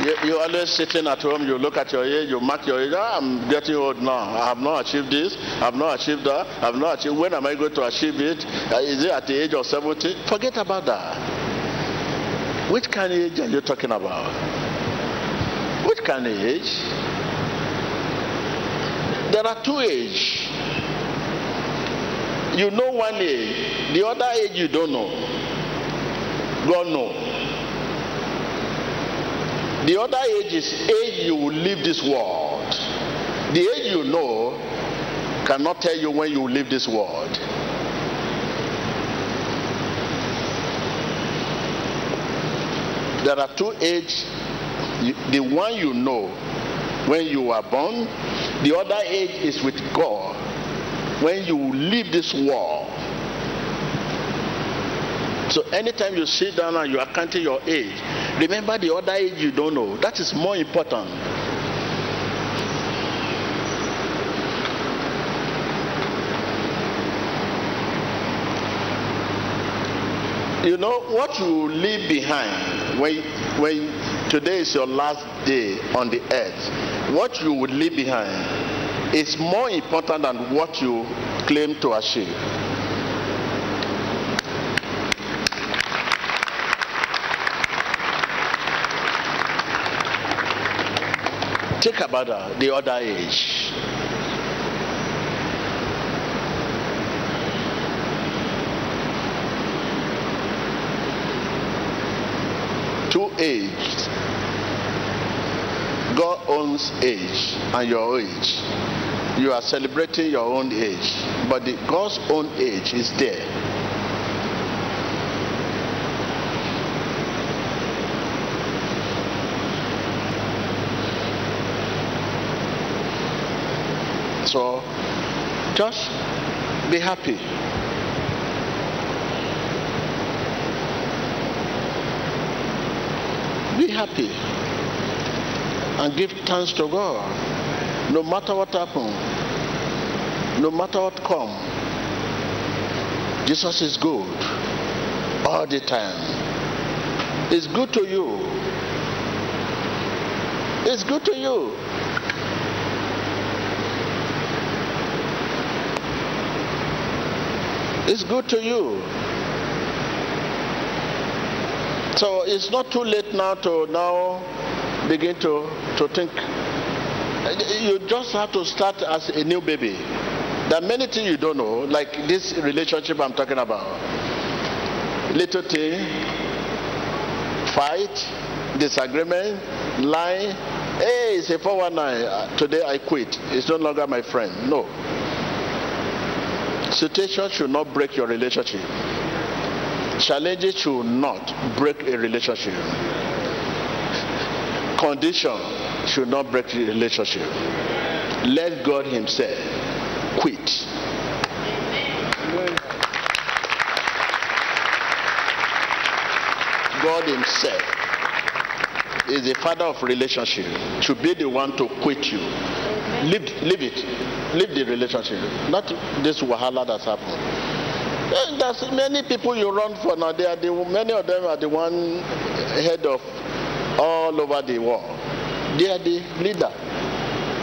You, you're always sitting at home, you look at your age, you mark your age, oh, I'm getting old now, I have not achieved this, I have not achieved that, I have not achieved, when am I going to achieve it? Uh, is it at the age of seventy? Forget about that. Which kind of age are you talking about? Which kind of age? There are two ages. You know one age, the other age you don't know. God knows. The other age is age you will leave this world. The age you know cannot tell you when you will leave this world. There are two ages. The one you know when you are born, the other age is with God when you leave this world. So anytime you sit down and you are counting your age, remember the other age you don't know. That is more important. You know what you leave behind when when today is your last day on the earth. What you would leave behind is more important than what you claim to achieve. Think about that, the other age. Two ages. God owns age and your age. You are celebrating your own age, but the God's own age is there. So just be happy. Be happy and give thanks to God. No matter what happens, no matter what comes, Jesus is good all the time. It's good to you. It's good to you. It's good to you. So it's not too late now to now begin to, to think. You just have to start as a new baby. There are many things you don't know, like this relationship I'm talking about. Little thing, fight, disagreement, lying. Hey, it's a four one nine. Today I quit. It's no longer my friend. No. Situation should not break your relationship. Challenges should not break a relationship. condition should not break the relationship. Let God himself quit. Amen. God himself is the father of relationship. Should be the one to quit you. Leave, leave it. Leave the relationship. Not this wahala that's happened. There's many people you run for now. They are the, many of them are the one head of all over the world. They are the leader.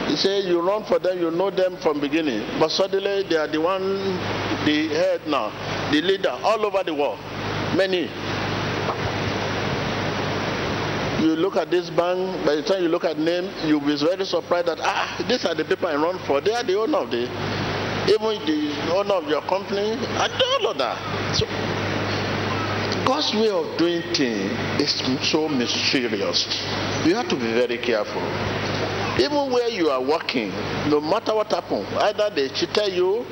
You say you run for them, you know them from beginning. But suddenly they are the one, the head now, the leader all over the world. Many. You look at this bank, by the time you look at name, you'll be very surprised that, ah, these are the people I run for. They are the owner of the, even the owner of your company, and all of that. So, God's way of doing things is so mysterious. You have to be very careful. Even where you are working, no matter what happens, either they cheated you,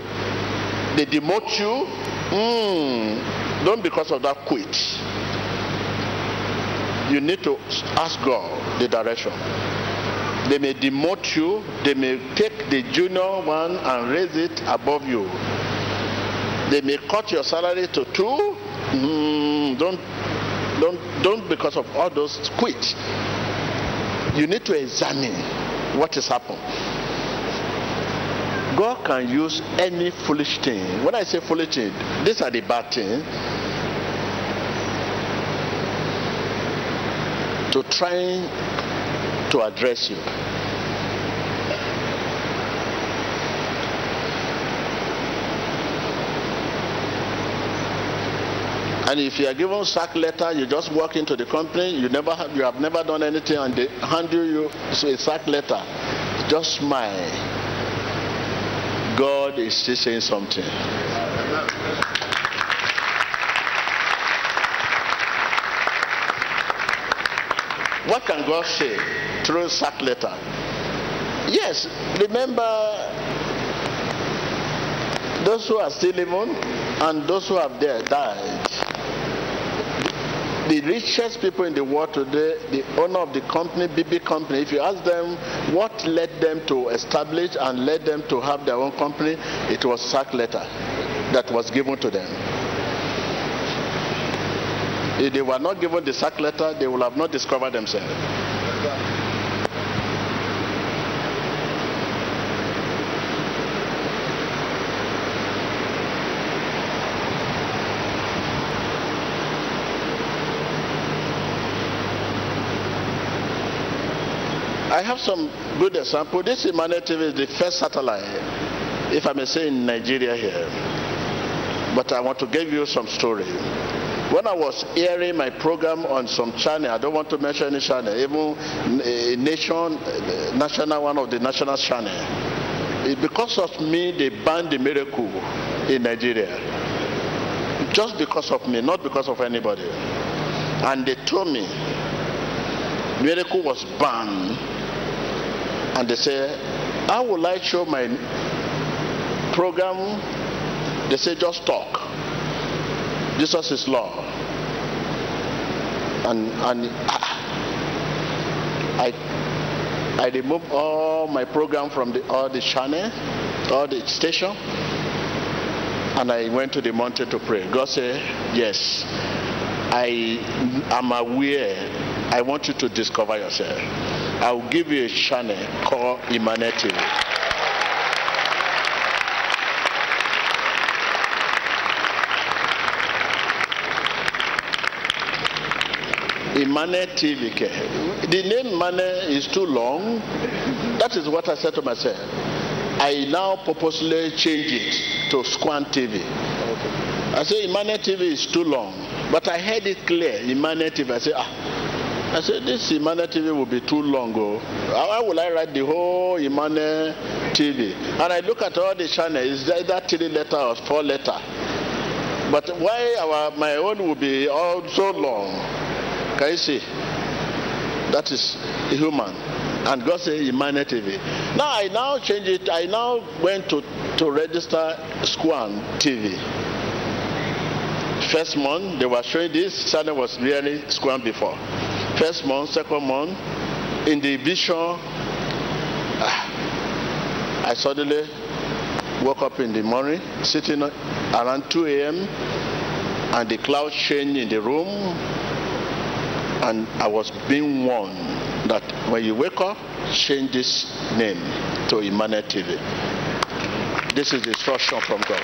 they demote you, mm, don't because of that quit. You need to ask God the direction. They may demote you, they may take the junior one and raise it above you. They may cut your salary to two. Mm, don't, don't, don't because of all those quit. You need to examine what has happened. God can use any foolish thing. When I say foolish thing, these are the bad things, to try and to address you. And if you are given sack letter, you just walk into the company, you never have, you have never done anything, and they hand you a sack letter, just smile. God is still saying something. What can God say through sack letter? Yes, remember those who are still living and those who have died. The richest people in the world today, the owner of the company, B B company, if you ask them what led them to establish and led them to have their own company, it was sack letter that was given to them. If they were not given the sack letter, they would have not discovered themselves. I have some good example. This Emmanuel T V is the first satellite, if I may say, in Nigeria here. But I want to give you some story. When I was airing my program on some channel, I don't want to mention any channel, even a nation, a national one of the national channel. Because of me, they banned the miracle in Nigeria. Just because of me, not because of anybody. And they told me, miracle was banned. And they said, how will I show my program? They said, just talk. Jesus is Lord. And and ah, I I removed all my program from the all the channel, all the station, and I went to the mountain to pray. God said, yes, I am aware. I want you to discover yourself. I will give you a channel called Emmanuel T V. Emmanuel T V. The name Emmanuel is too long. That is what I said to myself. I now purposely change it to Squan T V. Okay. I say Emmanuel T V is too long, but I heard it clear. Emmanuel T V. I say ah, I say this Emmanuel T V will be too long. Oh, how will I write the whole Emmanuel T V? And I look at all the channels. It's either three letter or four letter. But why our my own will be all so long? Can you see? That is human. And God said, Emmanuel T V. Now I now change it. I now went to, to register Squan T V. First month, they were showing this. Channel was really Squan before. First month, second month, in the vision, I suddenly woke up in the morning, sitting around two A M, and the cloud changed in the room, and I was being warned that when you wake up, change this name to Emmanuel T V. This is the instruction from God.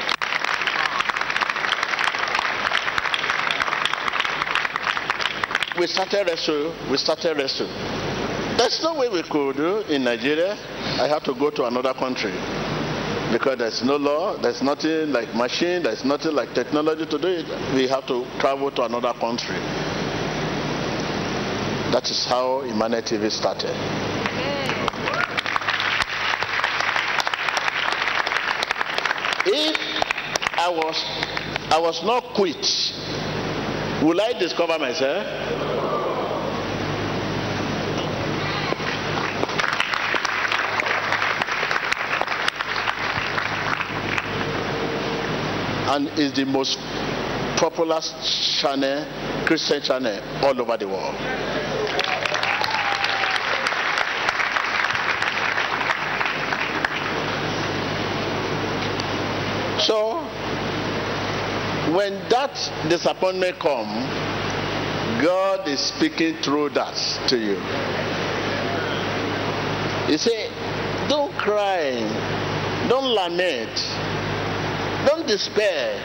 We started wrestle, we started wrestle. There's no way we could do in Nigeria. I have to go to another country because there's no law, there's nothing like machine, there's nothing like technology to do it. We have to travel to another country. That is how Emmanuel T V started. If I was, I was not quit, will I discover myself? And it's the most popular channel, Christian channel, all over the world. So, when that disappointment comes, God is speaking through that to you. He said, don't cry, don't lament, don't despair,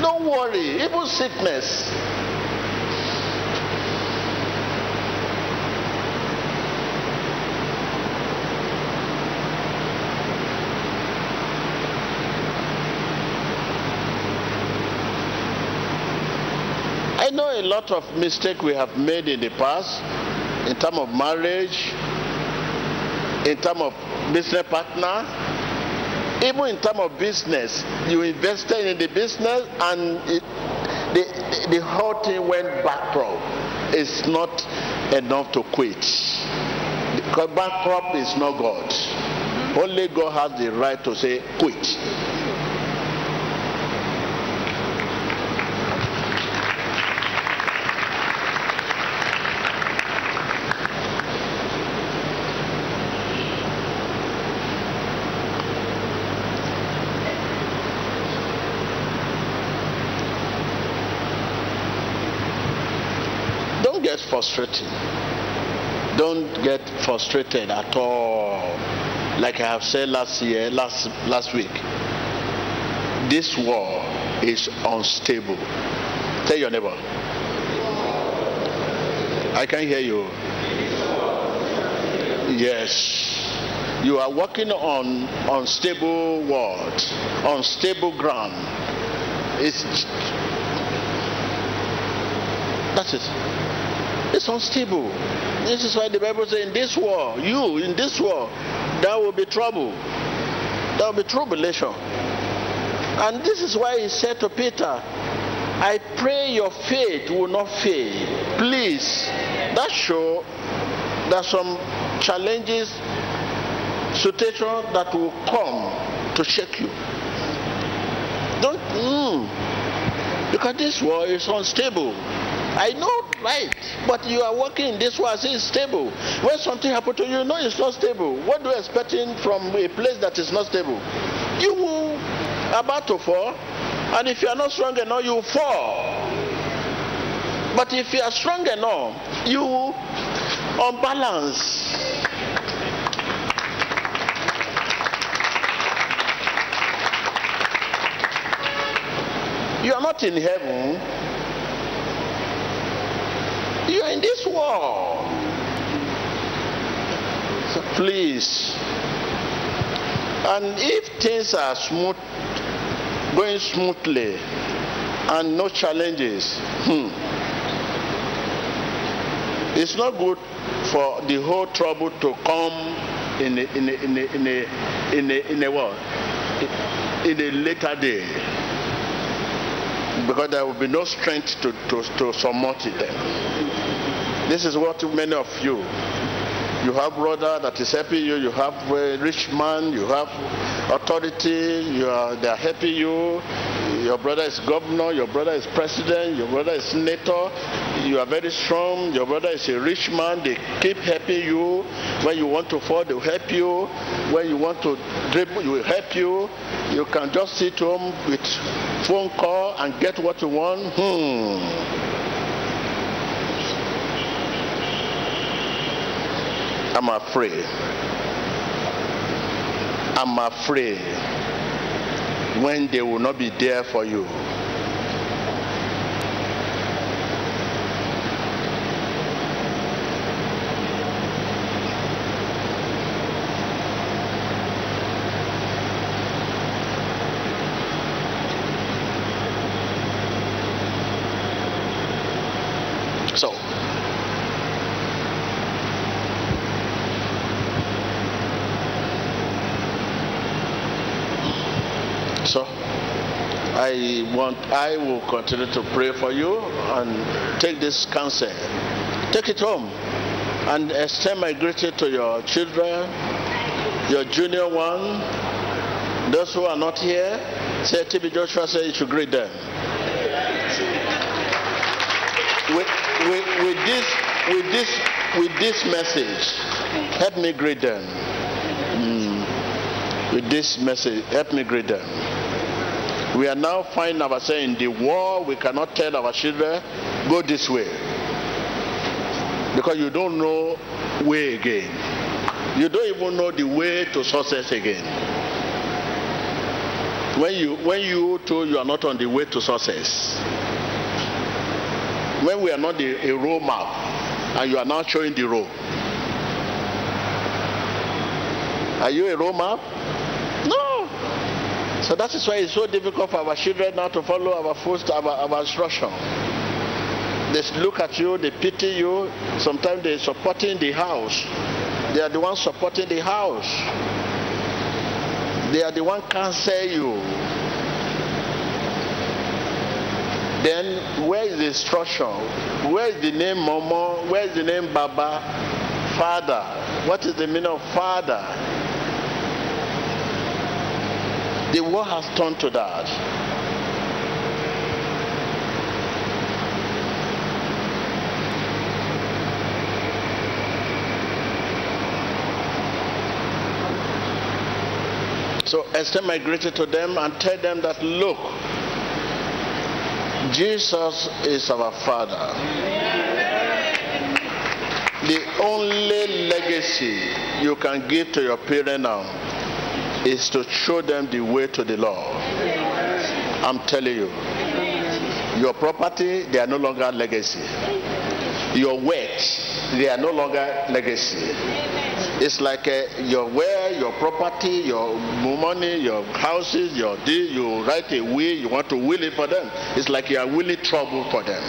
don't worry, even sickness. I know a lot of mistakes we have made in the past, in terms of marriage, in terms of business partner, even in terms of business. You invested in the business and it, the, the whole thing went bankrupt. It's not enough to quit. Because bankrupt is not God. Only God has the right to say quit. Frustrated. Don't get frustrated at all. Like I have said last year, last last week, this war is unstable. Tell your neighbor. I can hear you. Yes, you are working on unstable world, unstable ground. It's that's it. It's unstable. This is why the Bible says, in this war, you, in this war, there will be trouble. There will be tribulation. And this is why he said to Peter, I pray your faith will not fail. Please. That shows there are some challenges, situations that will come to shake you. Don't, mm, because this war is unstable. I know. Right, but you are working in this world, it's stable. When something happens to you, you know it's not stable. What do you expect from a place that is not stable? You are about to fall, and if you are not strong enough, you fall. But if you are strong enough, you unbalance. You are not in heaven. You are in this world. So please. And if things are smooth, going smoothly, and no challenges, hmm, it's not good for the whole trouble to come in a, in a, in a, in a, in a, in a what? In a later day, because there will be no strength to to, to surmount them. This is what many of you, you have brother that is helping you, you have a rich man, you have authority, you are, they are helping you, your brother is governor, your brother is president, your brother is senator, you are very strong, your brother is a rich man, they keep helping you. When you want to fall, they will help you. When you want to dribble, they will help you. You can just sit home with phone call and get what you want. Hmm. I'm afraid. I'm afraid when they will not be there for you. So So, I want, I will continue to pray for you and take this counsel. Take it home and extend my gratitude to your children, your junior one, those who are not here. Say, T B Joshua said you should greet them. With, with, with, this, with, this, with this message, help me greet them. Mm. With this message, help me greet them. We are now finding ourselves in the war. We cannot tell our children, go this way. Because you don't know way again. You don't even know the way to success again. When you, when you too, you are not on the way to success. When we are not the, a road map, and you are now showing the road. Are you a road map? So that is why it's so difficult for our children now to follow our first, our, our instruction. They look at you, they pity you. Sometimes they're supporting the house. They are the ones supporting the house. They are the ones cancel you. Then where is the instruction? Where is the name Momo? Where is the name Baba? Father. What is the meaning of father? The world has turned to that. So extend my gratitude to them and tell them that, look, Jesus is our Father. The only legacy you can give to your parents now is to show them the way to the Lord. I'm telling you, your property, they are no longer legacy. Your wealth, they are no longer legacy. It's like uh, your wealth, your property, your money, your houses, your deal, you write a will, you want to will it for them. It's like you are willing trouble for them.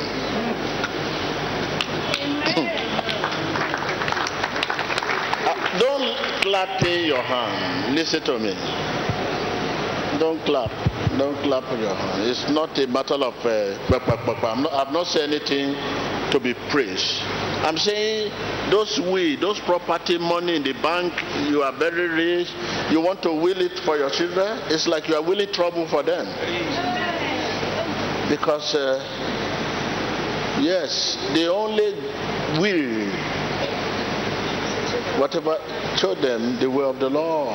uh, don't clap in your hand. Listen to me. Don't clap. Don't clap in your hand. It's not a matter of uh, I'm not, I've not said anything to be praised. I'm saying those we, those property money in the bank, you are very rich, you want to will it for your children, it's like you are willing trouble for them. Because uh, yes, the only will, whatever, show them the way of the Lord.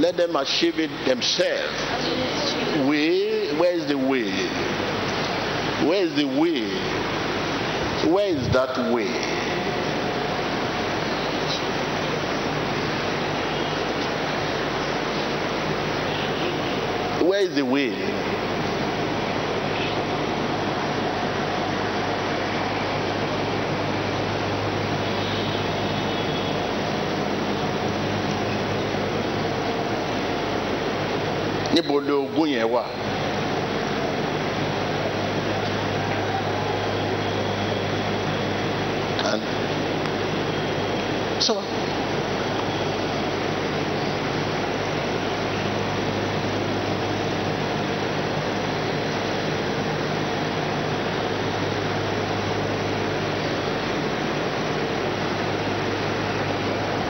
Let them achieve it themselves. Way, where is the way? Where is the way? Where is that way? Where is the way? And so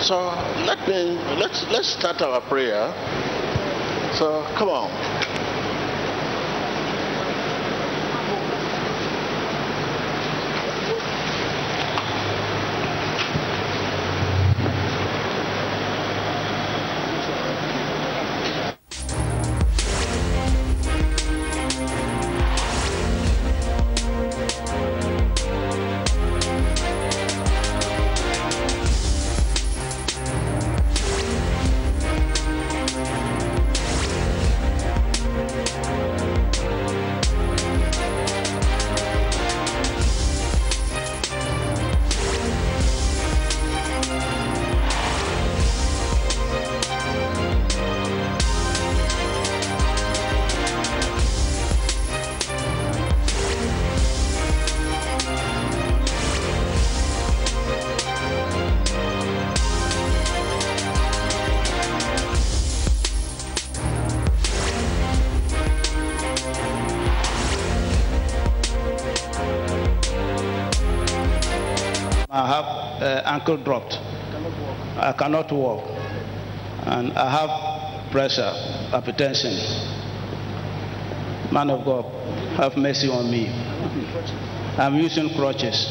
so let me let's let's start our prayer. So, come on. I have uh, ankle dropped. I cannot walk. And I have pressure, hypertension. Man of God, have mercy on me. I'm using crutches.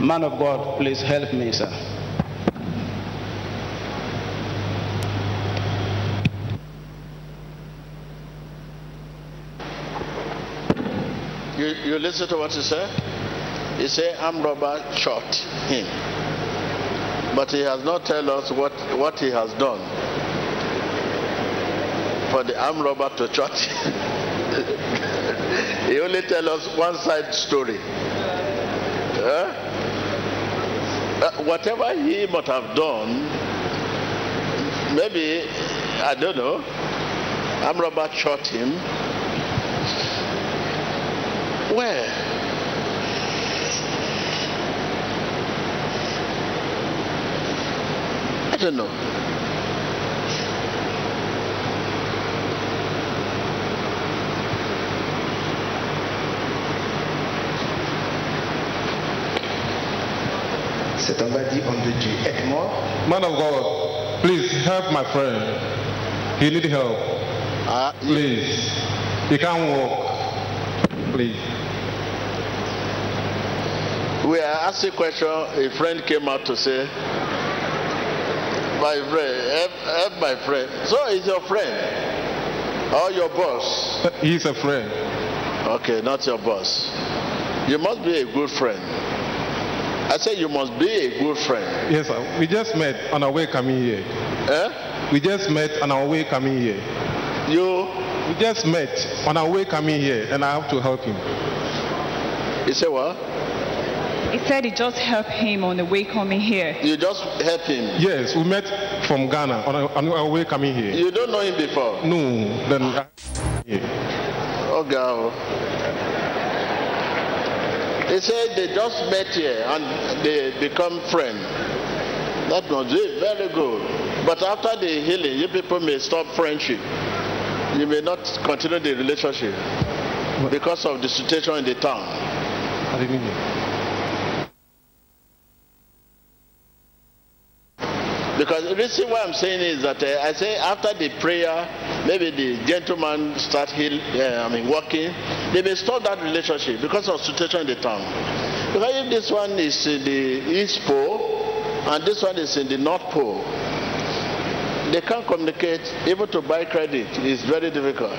Man of God, please help me, sir. You, you listen to what he said? He said armed robber shot him, but he has not told us what, what he has done for the armed robber to shot him. He only tells us one side story. Huh? Uh, whatever he might have done, maybe, I don't know, armed robber shot him. Where? I don't know. C'est un bâti en de Dieu. Aide-moi. Man of God, please help my friend. He need help. Ah, please. Yes. He can't walk. Please. We are asking a question. A friend came out to say, my friend, help, help my friend. So he's your friend or your boss? He's a friend. Okay, not your boss. You must be a good friend. I said you must be a good friend. Yes, sir. We just met on our way coming here. Eh? We just met on our way coming here. You? We just met on our way coming here, and I have to help him. He said what? He said he just helped him on the way coming here. You just helped him? Yes, we met from Ghana on our, on our way coming here. You don't know him before? No. Then I... yeah. Oh, God. He said they just met here and they become friends. That was it. Very good. But after the healing, you people may stop friendship. You may not continue the relationship because of the situation in the town. I didn't mean it. Because the reason why I'm saying is that uh, I say after the prayer, maybe the gentleman start heal, uh, I mean walking, they may stop that relationship because of situation in the town. Because if this one is in the East Pole and this one is in the North Pole, they can't communicate. Even to buy credit is very difficult.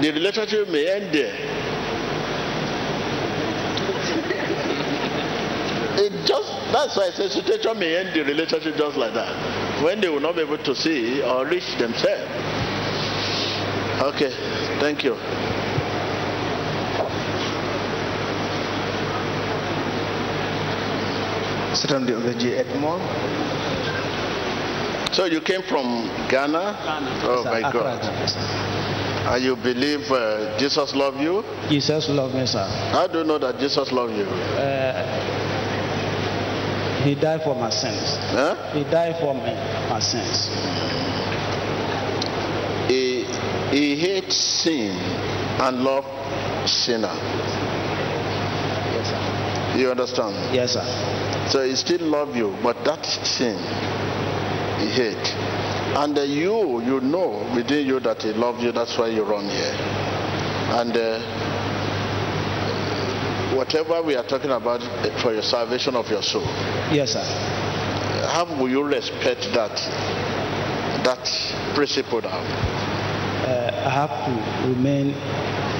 The relationship may end there. It just That's why I say situation may end the relationship just like that, when they will not be able to see or reach themselves. Okay, thank you. So you came from Ghana? Ghana. Oh my God. And you believe uh, Jesus loved you? Jesus loved me, sir. How do you know that Jesus loved you? Uh, He died for my sins. Huh? He died for me, my sins. He, he hates sin and loves sinner. Yes, sir. You understand? Yes, sir. So he still loves you, but that sin he hates. And uh, you, you know within you that he loves you. That's why you run here. And uh, whatever we are talking about for your salvation of your soul. Yes, sir. How will you respect that that principle now? Uh, I have to remain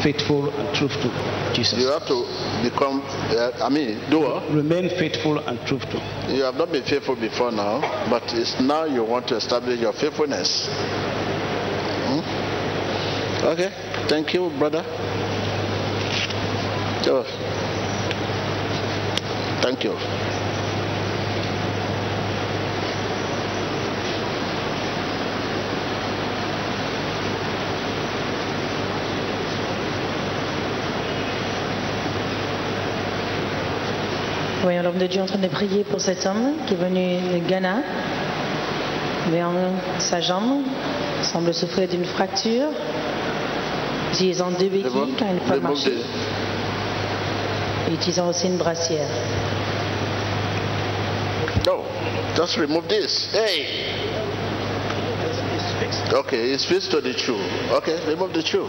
faithful and truthful, Jesus. You have to become, uh, I mean, do what? Remain faithful and truthful. You have not been faithful before now, but it's now you want to establish your faithfulness. Hmm? Okay, thank you, brother. Oh. Thank you. Voyons l'homme de Dieu en train de prier pour cet homme qui est venu de Ghana, mais en, sa jambe semble souffrir d'une fracture. Utilisant deux béquilles car il ne peut pas marcher. Et utilisant aussi une brassière. No, just remove this. Hey. Okay, it's fixed to the shoe. Okay, remove the shoe.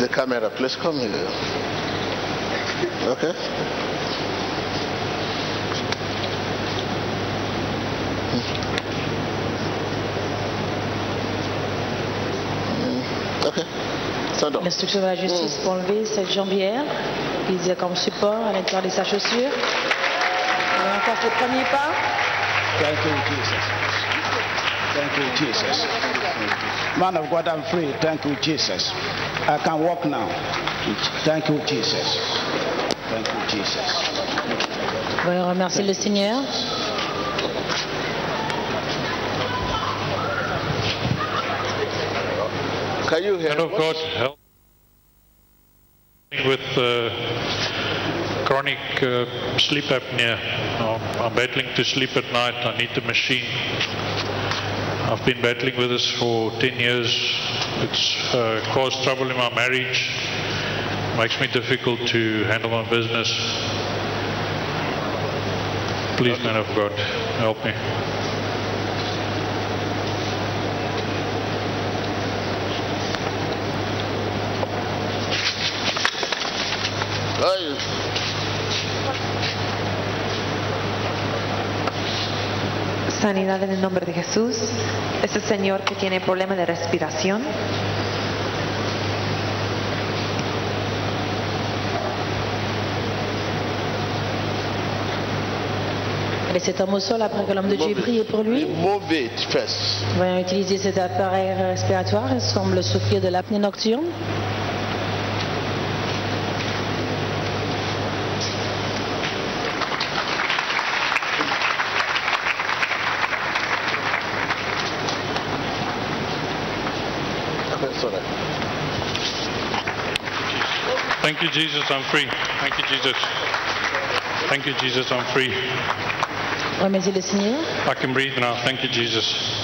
The camera, please come here. Okay. Okay. Stand up. L'instruction de la justice pour enlever cette jambière qu'il a comme support à l'intérieur de sa chaussure. On va encore le premier pas. Thank you, Jesus. Thank you, Jesus. Man of God, I'm free. Thank you, Jesus. I can walk now. Thank you, Jesus. Thank you, Jesus. Voyons remercier le Seigneur. Can you hear of God help with uh, chronic uh, sleep apnea? Oh, I'm battling to sleep at night. I need the machine. I've been battling with this for ten years. It's uh, caused trouble in my marriage. Makes me difficult to handle my business. Please, man of God, help me. Sanidad en el nombre de Jesús. Este señor que tiene problemas de respiración. Laissez tomber au sol après que l'homme de Dieu prie pour lui. Voyons utiliser cet appareil respiratoire. Il semble souffrir de l'apnée nocturne. Thank you, Jesus, I'm free. Thank you, Jesus. Thank you, Jesus, I'm free. I can breathe now. Thank you, Jesus.